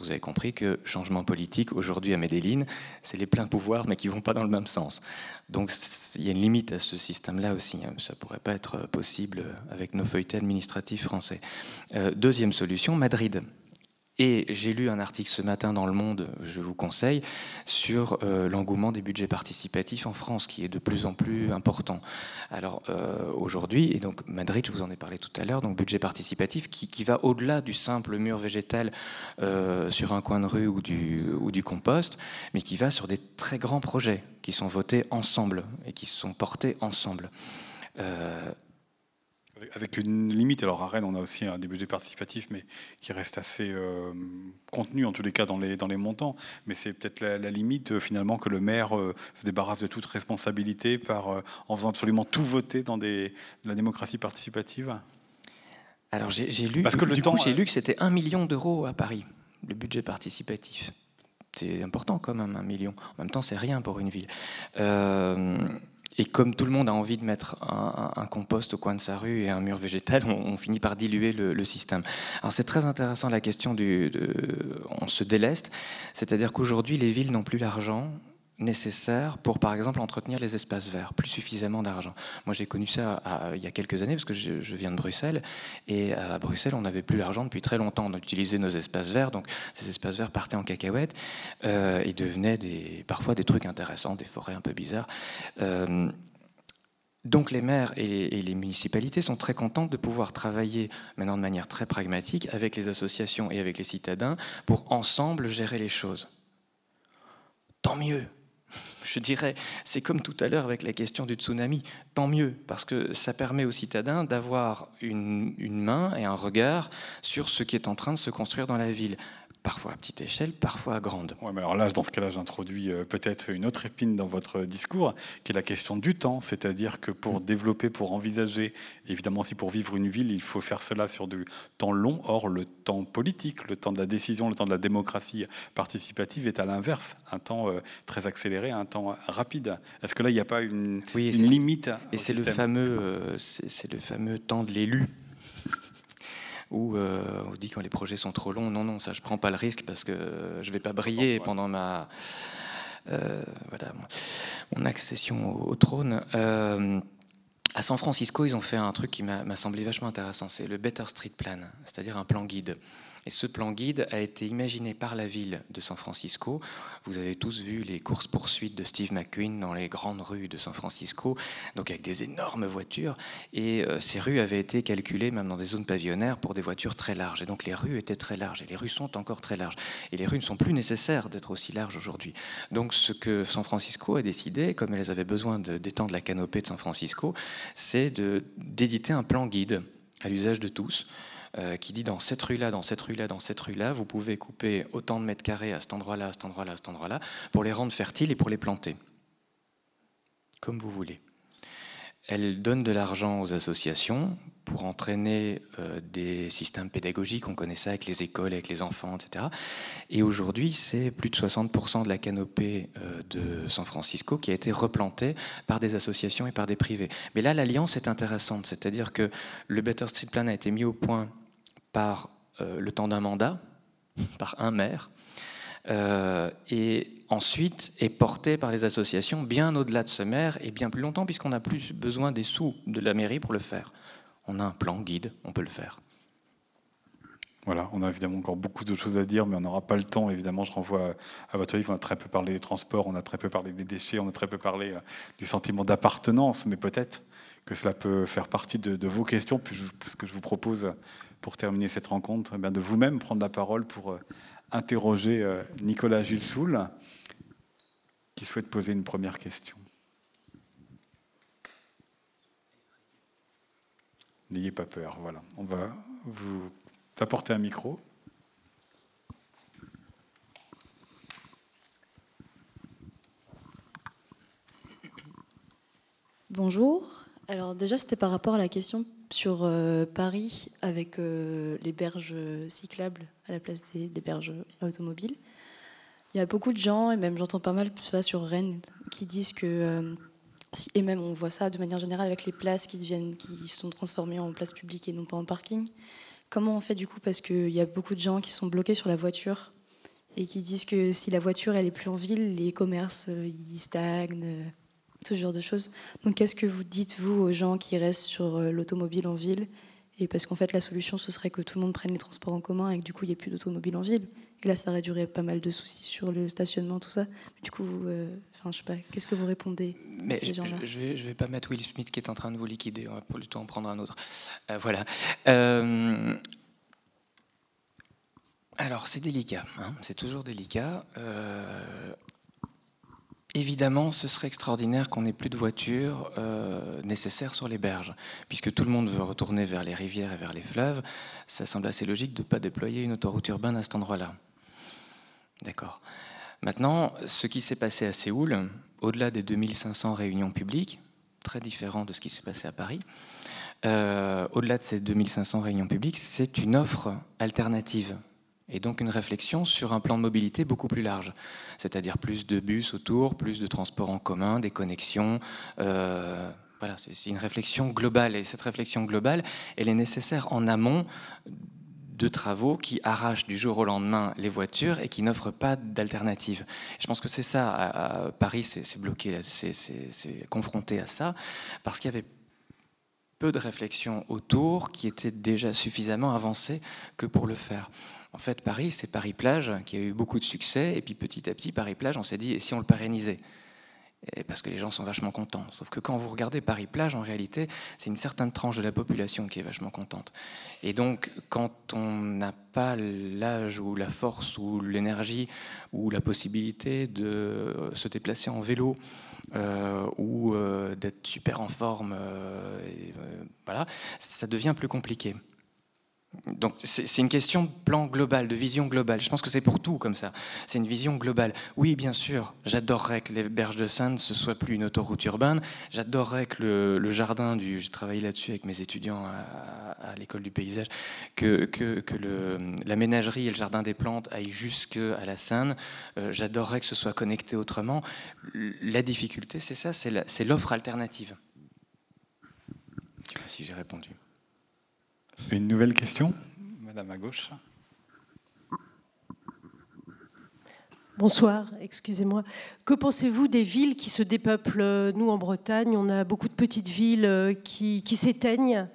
Vous avez compris que changement politique, aujourd'hui à Medellin, c'est les pleins pouvoirs, mais qui ne vont pas dans le même sens. Donc il y a une limite à ce système-là aussi. Ça ne pourrait pas être possible avec nos feuilletés administratifs français. Deuxième solution, Madrid. Et j'ai lu un article ce matin dans Le Monde, je vous conseille, sur l'engouement des budgets participatifs en France, qui est de plus en plus important. Alors aujourd'hui, et donc Madrid, je vous en ai parlé tout à l'heure, donc budget participatif qui va au-delà du simple mur végétal sur un coin de rue ou du compost, mais qui va sur des très grands projets qui sont votés ensemble et qui sont portés ensemble. Avec une limite, alors à Rennes on a aussi un budget participatif mais qui reste assez contenu en tous les cas dans les montants, mais c'est peut-être la limite finalement que le maire se débarrasse de toute responsabilité en faisant absolument tout voter dans la démocratie participative. Alors j'ai lu que c'était 1 million d'euros à Paris, le budget participatif. C'est important quand même, 1 million. En même temps c'est rien pour une ville. Et comme tout le monde a envie de mettre un compost au coin de sa rue et un mur végétal, on finit par diluer le système. Alors c'est très intéressant la question on se déleste, c'est-à-dire qu'aujourd'hui les villes n'ont plus l'argent nécessaire pour par exemple entretenir les espaces verts, plus suffisamment d'argent. Moi j'ai connu ça il y a quelques années parce que je viens de Bruxelles, et à Bruxelles on n'avait plus l'argent depuis très longtemps d'utiliser nos espaces verts, donc ces espaces verts partaient en cacahuètes et devenaient parfois des trucs intéressants, des forêts un peu bizarres. Donc les maires et les municipalités sont très contents de pouvoir travailler maintenant de manière très pragmatique avec les associations et avec les citadins pour ensemble gérer les choses. Tant mieux. Je dirais, c'est comme tout à l'heure avec la question du tsunami, tant mieux, parce que ça permet aux citadins d'avoir une main et un regard sur ce qui est en train de se construire dans la ville, parfois à petite échelle, parfois à grande. Ouais, mais alors là, dans ce cas-là, j'introduis peut-être une autre épine dans votre discours, qui est la question du temps, c'est-à-dire que pour développer, pour envisager, évidemment aussi pour vivre une ville, il faut faire cela sur du temps long, or le temps politique, le temps de la décision, le temps de la démocratie participative est à l'inverse, un temps très accéléré, un temps rapide. Est-ce que là, il n'y a pas une limite au système ? C'est le fameux temps de l'élu. Où on dit quand les projets sont trop longs, non, ça je prends pas le risque parce que je vais pas briller pendant ma mon accession au trône. À San Francisco, ils ont fait un truc qui m'a semblé vachement intéressant, c'est le Better Street Plan, c'est-à-dire un plan guide. Et ce plan guide a été imaginé par la ville de San Francisco. Vous avez tous vu les courses-poursuites de Steve McQueen dans les grandes rues de San Francisco, donc avec des énormes voitures. Et ces rues avaient été calculées, même dans des zones pavillonnaires, pour des voitures très larges. Et donc les rues étaient très larges, et les rues sont encore très larges. Et les rues ne sont plus nécessaires d'être aussi larges aujourd'hui. Donc ce que San Francisco a décidé, comme elles avaient besoin d'étendre la canopée de San Francisco, c'est d'éditer un plan guide à l'usage de tous, qui dit dans cette rue-là, dans cette rue-là, dans cette rue-là, vous pouvez couper autant de mètres carrés à cet endroit-là, à cet endroit-là, à cet endroit-là, pour les rendre fertiles et pour les planter. Comme vous voulez. Elle donne de l'argent aux associations pour entraîner des systèmes pédagogiques, on connaît ça avec les écoles, avec les enfants, etc. Et aujourd'hui, c'est plus de 60% de la canopée de San Francisco qui a été replantée par des associations et par des privés. Mais là, l'alliance est intéressante, c'est-à-dire que le Better Street Plan a été mis au point par le temps d'un mandat, par un maire, et ensuite est porté par les associations bien au-delà de ce maire et bien plus longtemps, puisqu'on n'a plus besoin des sous de la mairie pour le faire. On a un plan guide, on peut le faire. Voilà, on a évidemment encore beaucoup de choses à dire, mais on n'aura pas le temps. Évidemment, je renvoie à votre livre. On a très peu parlé des transports, on a très peu parlé des déchets, on a très peu parlé du sentiment d'appartenance, mais peut-être que cela peut faire partie de vos questions, puisque je vous propose, pour terminer cette rencontre, eh bien, de vous-même prendre la parole pour interroger Nicolas Gilsoul, qui souhaite poser une première question. N'ayez pas peur, voilà. On va vous apporter un micro. Bonjour. Alors déjà, c'était par rapport à la question sur Paris avec les berges cyclables à la place des berges automobiles. Il y a beaucoup de gens, et même j'entends pas mal ça sur Rennes, qui disent que... et même on voit ça de manière générale avec les places qui sont transformées en places publiques et non pas en parking. Comment on fait du coup, parce qu'il y a beaucoup de gens qui sont bloqués sur la voiture et qui disent que si la voiture elle est plus en ville, les commerces ils stagnent, ce genre de choses. Donc qu'est-ce que vous dites vous aux gens qui restent sur l'automobile en ville? Et parce qu'en fait la solution ce serait que tout le monde prenne les transports en commun et que du coup il n'y ait plus d'automobile en ville. Et là ça réduirait pas mal de soucis sur le stationnement, tout ça. Du coup, enfin, je sais pas, qu'est-ce que vous répondez à ces gens-là ? Je vais pas mettre Will Smith qui est en train de vous liquider, on va plutôt en prendre un autre. Voilà. Alors c'est délicat, hein, c'est toujours délicat. Évidemment, ce serait extraordinaire qu'on n'ait plus de voitures nécessaires sur les berges, puisque tout le monde veut retourner vers les rivières et vers les fleuves. Ça semble assez logique de ne pas déployer une autoroute urbaine à cet endroit-là. D'accord. Maintenant, ce qui s'est passé à Séoul, au-delà des 2500 réunions publiques, très différent de ce qui s'est passé à Paris, au-delà de ces 2500 réunions publiques, c'est une offre alternative. Et donc une réflexion sur un plan de mobilité beaucoup plus large, c'est-à-dire plus de bus autour, plus de transports en commun, des connexions. Voilà, c'est une réflexion globale, et cette réflexion globale, elle est nécessaire en amont de travaux qui arrachent du jour au lendemain les voitures et qui n'offrent pas d'alternative. Je pense que c'est ça, à Paris, c'est bloqué, c'est confronté à ça, parce qu'il y avait peu de réflexion autour qui était déjà suffisamment avancée que pour le faire. En fait, Paris, c'est Paris-Plage qui a eu beaucoup de succès. Et puis petit à petit, Paris-Plage, on s'est dit, et si on le pérennisait ? Parce que les gens sont vachement contents. Sauf que quand vous regardez Paris-Plage, en réalité, c'est une certaine tranche de la population qui est vachement contente. Et donc, quand on n'a pas l'âge ou la force ou l'énergie ou la possibilité de se déplacer en vélo ou d'être super en forme, voilà, ça devient plus compliqué. Donc c'est une question de plan global, de vision globale. Je pense que c'est pour tout comme ça. C'est une vision globale. Oui, bien sûr, j'adorerais que les berges de Seine ce soit plus une autoroute urbaine. J'adorerais que le jardin du... J'ai travaillé là-dessus avec mes étudiants à l'école du paysage, que la ménagerie et le jardin des plantes aillent jusqu'à la Seine. J'adorerais que ce soit connecté autrement. La difficulté, c'est ça, c'est l'offre alternative. Je ne sais pas si j'ai répondu. Une nouvelle question, madame à gauche. Bonsoir, excusez-moi. Que pensez-vous des villes qui se dépeuplent? Nous, en Bretagne, on a beaucoup de petites villes qui s'éteignent,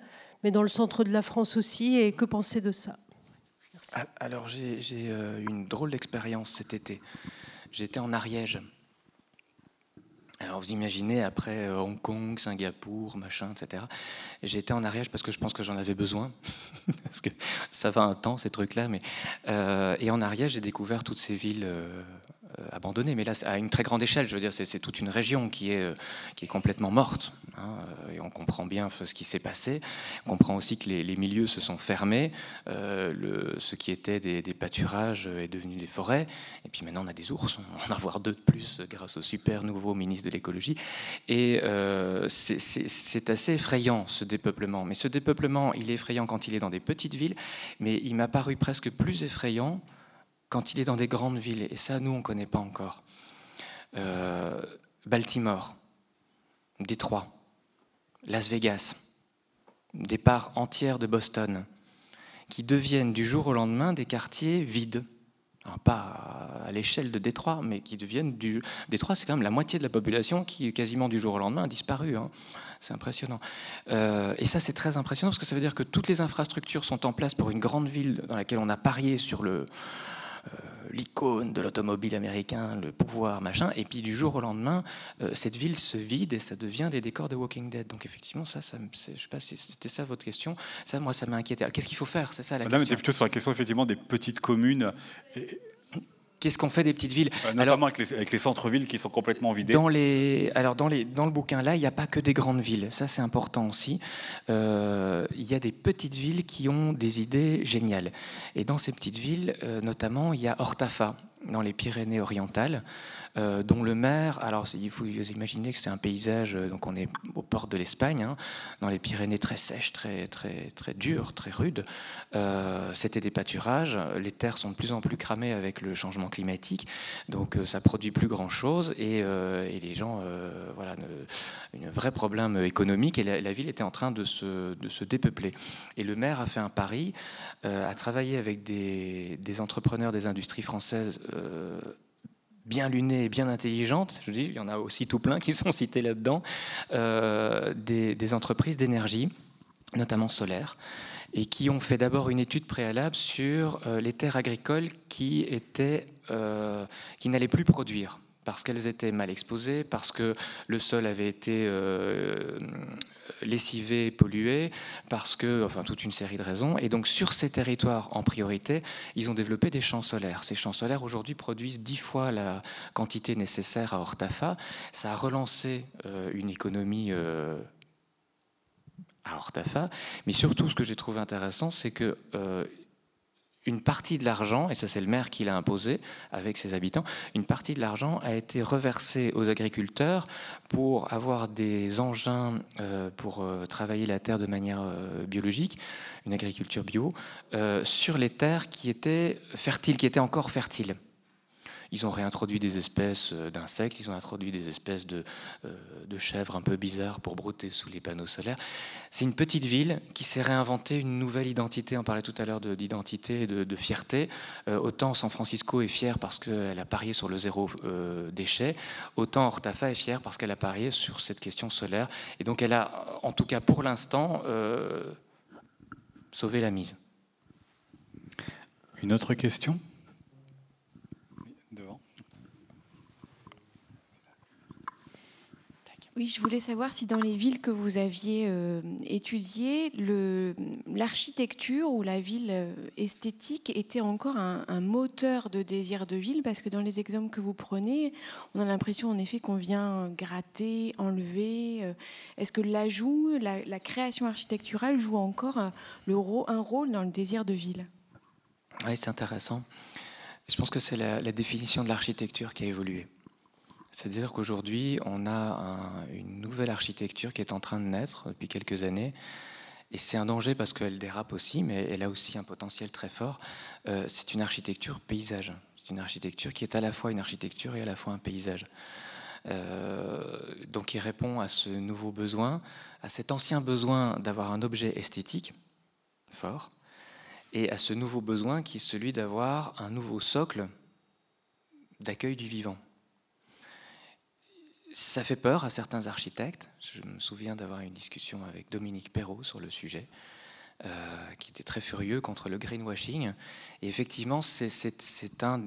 mais dans le centre de la France aussi. Et que pensez de ça? Merci. Alors, j'ai eu une drôle d'expérience cet été. J'étais en Ariège. Alors vous imaginez, après Hong Kong, Singapour, machin, etc. J'étais en Ariège parce que je pense que j'en avais besoin, parce que ça va un temps ces trucs-là. Mais et en Ariège, j'ai découvert toutes ces villes abandonnée, mais là à une très grande échelle, je veux dire, c'est toute une région qui est complètement morte, hein, et on comprend bien ce qui s'est passé, on comprend aussi que les milieux se sont fermés, ce qui était des pâturages est devenu des forêts, et puis maintenant on a des ours, on en a voir deux de plus grâce au super nouveau ministre de l'écologie, et c'est assez effrayant ce dépeuplement, mais ce dépeuplement il est effrayant quand il est dans des petites villes, mais il m'a paru presque plus effrayant quand il est dans des grandes villes, et ça, nous, on ne connaît pas encore. Baltimore, Détroit, Las Vegas, des parts entières de Boston, qui deviennent du jour au lendemain des quartiers vides. Alors, pas à l'échelle de Détroit, mais qui deviennent du... Détroit, c'est quand même la moitié de la population qui, quasiment du jour au lendemain, a disparu. Hein. C'est impressionnant. Et ça, c'est très impressionnant, parce que ça veut dire que toutes les infrastructures sont en place pour une grande ville dans laquelle on a parié sur le... l'icône de l'automobile américain, le pouvoir, machin, et puis du jour au lendemain, cette ville se vide et ça devient des décors de Walking Dead. Donc effectivement, ça je ne sais pas si c'était ça votre question, ça, moi, ça m'a inquiété. Qu'est-ce qu'il faut faire? C'est ça la question. Madame était plutôt sur la question, effectivement, des petites communes. Qu'est-ce qu'on fait des petites villes? Notamment alors, avec les centres-villes qui sont complètement vidés. Dans le bouquin, là, il n'y a pas que des grandes villes. Ça, c'est important aussi. Il y a des petites villes qui ont des idées géniales. Et dans ces petites villes, notamment, il y a Ortafa, dans les Pyrénées-Orientales, dont le maire... Alors, il faut imaginer que c'est un paysage... Donc, on est aux portes de l'Espagne, hein, dans les Pyrénées très sèches, très, très, très dures, très rudes. C'était des pâturages. Les terres sont de plus en plus cramées avec le changement climatique. Donc, ça produit plus grand-chose. Et les gens... voilà, un vrai problème économique. Et la ville était en train de se dépeupler. Et le maire a fait un pari, a travaillé avec des entrepreneurs des industries françaises bien lunées et bien intelligentes, je dis, il y en a aussi tout plein qui sont cités là-dedans, des entreprises d'énergie, notamment solaire, et qui ont fait d'abord une étude préalable sur les terres agricoles qui n'allaient plus produire, parce qu'elles étaient mal exposées, parce que le sol avait été lessivé, pollué, parce que, enfin, toute une série de raisons. Et donc, sur ces territoires, en priorité, ils ont développé des champs solaires. Ces champs solaires, aujourd'hui, produisent 10 fois la quantité nécessaire à Ortafa. Ça a relancé une économie... à Ortafa. Mais surtout, ce que j'ai trouvé intéressant, c'est que... une partie de l'argent, et ça c'est le maire qui l'a imposé avec ses habitants, une partie de l'argent a été reversée aux agriculteurs pour avoir des engins pour travailler la terre de manière biologique, une agriculture bio, sur les terres qui étaient encore fertiles. Ils ont réintroduit des espèces d'insectes, ils ont introduit des espèces de chèvres un peu bizarres pour brouter sous les panneaux solaires. C'est une petite ville qui s'est réinventée une nouvelle identité. On parlait tout à l'heure d'identité et de fierté. Autant San Francisco est fière parce qu'elle a parié sur le zéro déchet, autant Ortafa est fière parce qu'elle a parié sur cette question solaire. Et donc elle a, en tout cas pour l'instant, sauvé la mise. Une autre question ? Oui, je voulais savoir si dans les villes que vous aviez étudiées, l'architecture ou la ville esthétique était encore un moteur de désir de ville, parce que dans les exemples que vous prenez, on a l'impression en effet qu'on vient gratter, enlever. Est-ce que l'ajout, la création architecturale joue encore un rôle dans le désir de ville? Oui, c'est intéressant. Je pense que c'est la définition de l'architecture qui a évolué. C'est-à-dire qu'aujourd'hui, on a une nouvelle architecture qui est en train de naître depuis quelques années. Et c'est un danger parce qu'elle dérape aussi, mais elle a aussi un potentiel très fort. C'est une architecture paysage. C'est une architecture qui est à la fois une architecture et à la fois un paysage. Donc il répond à ce nouveau besoin, à cet ancien besoin d'avoir un objet esthétique fort, et à ce nouveau besoin qui est celui d'avoir un nouveau socle d'accueil du vivant. Ça fait peur à certains architectes. Je me souviens d'avoir une discussion avec Dominique Perrault sur le sujet, qui était très furieux contre le greenwashing. Et effectivement, c'est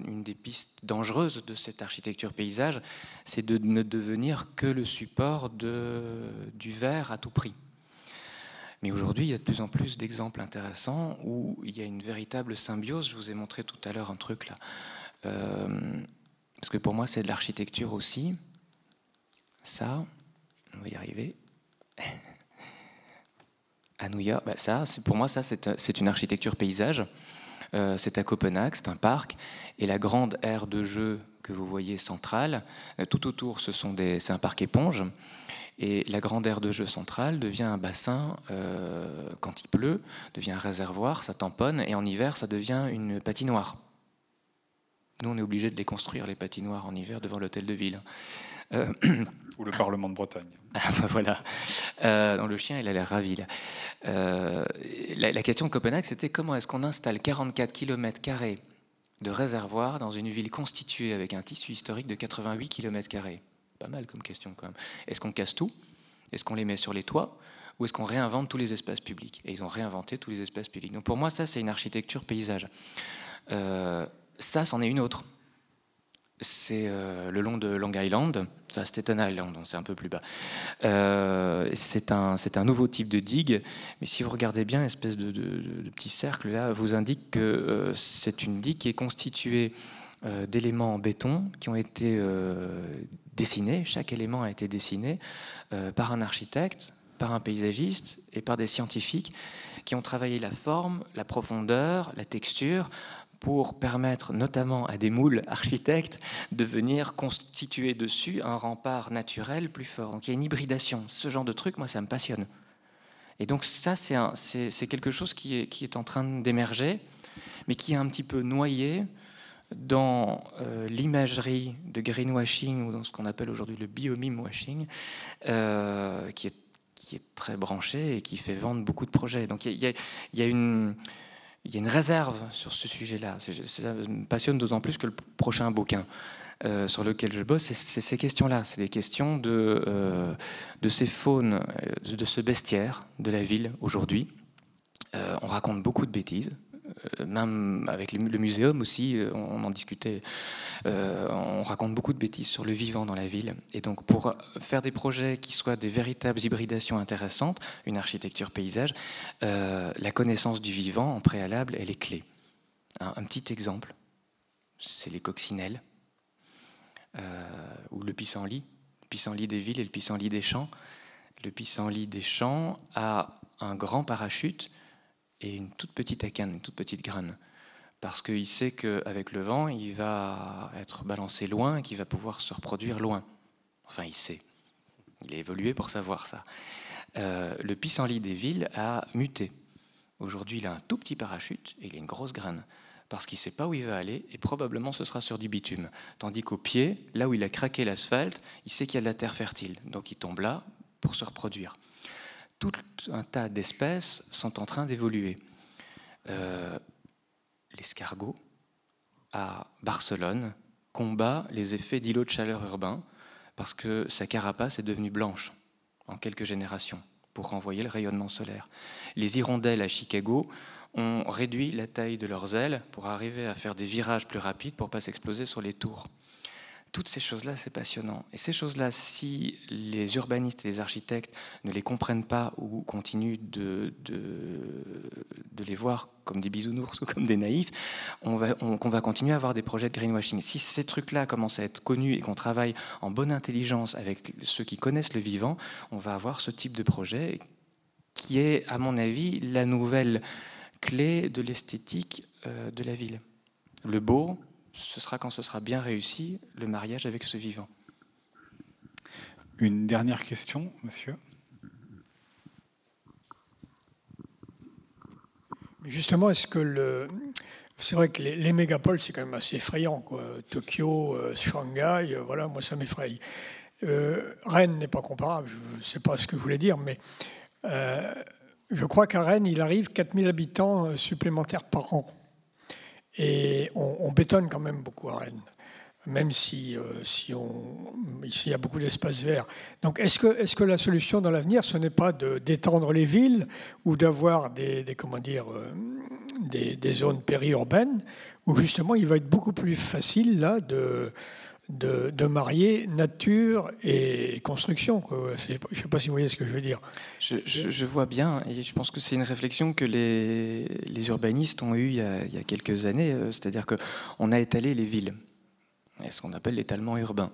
une des pistes dangereuses de cette architecture paysage, c'est de ne devenir que le support du vert à tout prix. Mais aujourd'hui, il y a de plus en plus d'exemples intéressants où il y a une véritable symbiose. Je vous ai montré tout à l'heure un truc là. parce que pour moi c'est de l'architecture aussi. Ça, on va y arriver. À New York, bah ça, pour moi, ça, c'est une architecture paysage. C'est à Copenhague, c'est un parc, et la grande aire de jeu que vous voyez centrale, tout autour, c'est un parc éponge, et la grande aire de jeu centrale devient un bassin quand il pleut, devient un réservoir, ça tamponne, et en hiver, ça devient une patinoire. Nous, on est obligés de les construire, les patinoires, en hiver, devant l'hôtel de ville. Ou le Parlement de Bretagne. Ah, ben voilà. Dans le chien, il a l'air ravi. Là. La question de Copenhague, c'était comment est-ce qu'on installe 44 km² de réservoir dans une ville constituée avec un tissu historique de 88 km². Pas mal comme question quand même. Est-ce qu'on casse tout? Est-ce qu'on les met sur les toits? Ou est-ce qu'on réinvente tous les espaces publics? Et ils ont réinventé tous les espaces publics. Donc pour moi, ça, c'est une architecture paysage. Ça, c'en est une autre. C'est le long de Long Island, ça c'est Staten Island, c'est un peu plus bas. C'est un nouveau type de digue, mais si vous regardez bien, espèce de petit cercle là, vous indique que c'est une digue qui est constituée d'éléments en béton qui ont été dessinés, chaque élément a été dessiné par un architecte, par un paysagiste et par des scientifiques qui ont travaillé la forme, la profondeur, la texture, pour permettre notamment à des moules architectes de venir constituer dessus un rempart naturel plus fort. Donc il y a une hybridation. Ce genre de truc, moi, ça me passionne. Et donc ça, c'est quelque chose qui est en train d'émerger, mais qui est un petit peu noyé dans l'imagerie de greenwashing ou dans ce qu'on appelle aujourd'hui le biomimewashing, qui est très branché et qui fait vendre beaucoup de projets. Donc il y a une réserve sur ce sujet-là. Ça me passionne d'autant plus que le prochain bouquin sur lequel je bosse, c'est ces questions-là. C'est des questions de ces faunes, de ce bestiaire de la ville aujourd'hui. On raconte beaucoup de bêtises. Même avec le muséum aussi, on en discutait. On raconte beaucoup de bêtises sur le vivant dans la ville. Et donc, pour faire des projets qui soient des véritables hybridations intéressantes, une architecture paysage, la connaissance du vivant en préalable, elle est clé. Un petit exemple, c'est les coccinelles ou le pissenlit. Le pissenlit des villes et le pissenlit des champs. Le pissenlit des champs a un grand parachute et une toute petite akane, une toute petite graine, parce qu'il sait qu'avec le vent, il va être balancé loin et qu'il va pouvoir se reproduire loin. Enfin, il sait. Il a évolué pour savoir ça. Le pissenlit des villes a muté. Aujourd'hui, il a un tout petit parachute et il a une grosse graine, parce qu'il ne sait pas où il va aller et probablement ce sera sur du bitume. Tandis qu'au pied, là où il a craqué l'asphalte, il sait qu'il y a de la terre fertile, donc il tombe là pour se reproduire. Tout un tas d'espèces sont en train d'évoluer. L'escargot, à Barcelone, combat les effets d'îlots de chaleur urbains parce que sa carapace est devenue blanche en quelques générations pour renvoyer le rayonnement solaire. Les hirondelles à Chicago ont réduit la taille de leurs ailes pour arriver à faire des virages plus rapides pour ne pas s'exploser sur les tours. Toutes ces choses-là, c'est passionnant. Et ces choses-là, si les urbanistes et les architectes ne les comprennent pas ou continuent de les voir comme des bisounours ou comme des naïfs, on va continuer à avoir des projets de greenwashing. Si ces trucs-là commencent à être connus et qu'on travaille en bonne intelligence avec ceux qui connaissent le vivant, on va avoir ce type de projet qui est, à mon avis, la nouvelle clé de l'esthétique de la ville. Le beau, ce sera quand ce sera bien réussi, le mariage avec ce vivant. Une dernière question, monsieur. Justement, est-ce que c'est vrai que les mégapoles, c'est quand même assez effrayant, quoi. Tokyo, Shanghai, voilà, moi ça m'effraie. Rennes n'est pas comparable, je ne sais pas ce que je voulais dire, mais je crois qu'à Rennes, il arrive 4000 habitants supplémentaires par an. Et on bétonne quand même beaucoup à Rennes, même s'il y a beaucoup d'espace vert. Donc est-ce que la solution dans l'avenir, ce n'est pas d'étendre les villes ou d'avoir des zones périurbaines où justement il va être beaucoup plus facile là, de marier nature et construction, quoi. Je ne sais pas si vous voyez ce que je veux dire. Je vois bien, et je pense que c'est une réflexion que les urbanistes ont eue il y a quelques années, c'est-à-dire qu'on a étalé les villes. et ce qu'on appelle l'étalement urbain.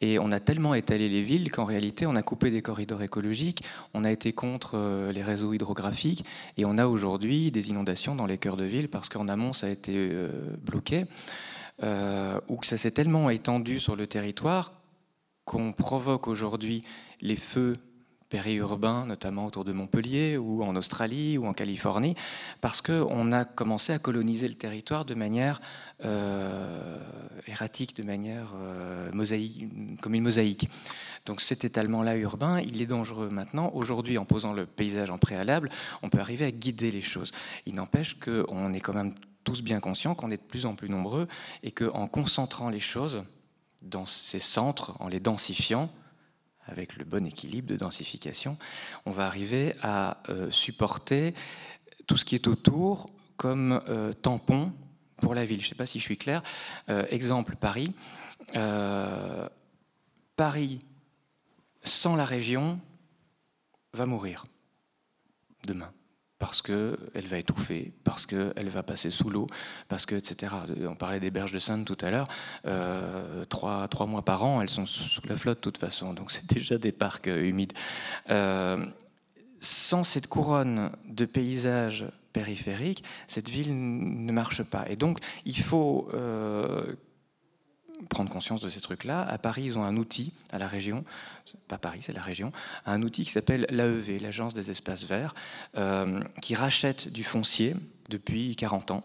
Et on a tellement étalé les villes qu'en réalité, on a coupé des corridors écologiques, on a été contre les réseaux hydrographiques, et on a aujourd'hui des inondations dans les cœurs de ville parce qu'en amont, ça a été bloqué, ou que ça s'est tellement étendu sur le territoire qu'on provoque aujourd'hui les feux périurbains, notamment autour de Montpellier, ou en Australie, ou en Californie, parce qu'on a commencé à coloniser le territoire de manière erratique, de manière mosaïque, comme une mosaïque. Donc cet étalement-là urbain, il est dangereux maintenant. Aujourd'hui, en posant le paysage en préalable, on peut arriver à guider les choses. Il n'empêche qu'on est quand même tous bien conscients qu'on est de plus en plus nombreux, et qu'en concentrant les choses dans ces centres, en les densifiant, avec le bon équilibre de densification, on va arriver à supporter tout ce qui est autour comme tampon pour la ville. Je ne sais pas si je suis clair. Exemple, Paris. Paris, sans la région, va mourir demain. Parce qu'elle va étouffer, parce qu'elle va passer sous l'eau, parce que, etc. On parlait des berges de Seine tout à l'heure. 3 mois par an, elles sont sous la flotte de toute façon. Donc c'est déjà des parcs humides. Sans cette couronne de paysages périphériques, cette ville ne marche pas. Et donc il faut prendre conscience de ces trucs-là. À Paris, ils ont un outil, à la région, pas Paris, c'est la région, un outil qui s'appelle l'AEV, l'Agence des espaces verts, qui rachète du foncier depuis 40 ans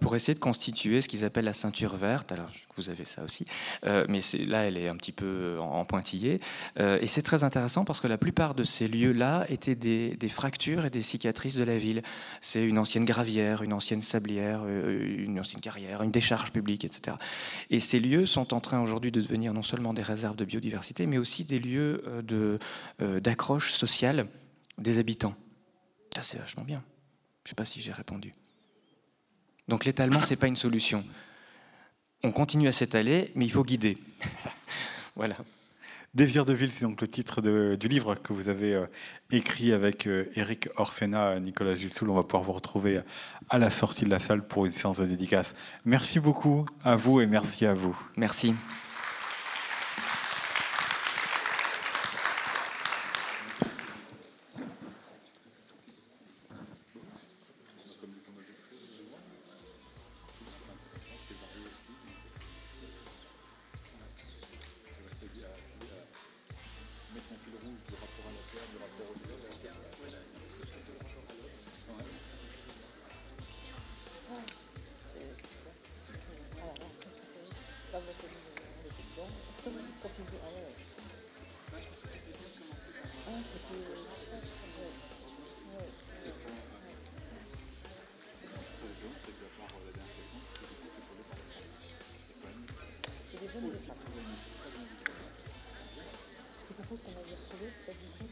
pour essayer de constituer ce qu'ils appellent la ceinture verte. Alors, vous avez ça aussi, mais là, elle est un petit peu en pointillé. Et c'est très intéressant parce que la plupart de ces lieux-là étaient des fractures et des cicatrices de la ville. C'est une ancienne gravière, une ancienne sablière, une ancienne carrière, une décharge publique, etc. Et ces lieux sont en train aujourd'hui de devenir non seulement des réserves de biodiversité, mais aussi des lieux d'accroche sociale des habitants. Ça, c'est vachement bien. Je ne sais pas si j'ai répondu. Donc l'étalement, ce n'est pas une solution. On continue à s'étaler, mais il faut guider. Voilà. Désir de ville, c'est donc le titre du livre que vous avez écrit avec Eric Orsena, Nicolas Gilsoul. On va pouvoir vous retrouver à la sortie de la salle pour une séance de dédicace. Merci beaucoup à vous et merci à vous. Merci. Je propose qu'on va les retrouver peut-être du coup.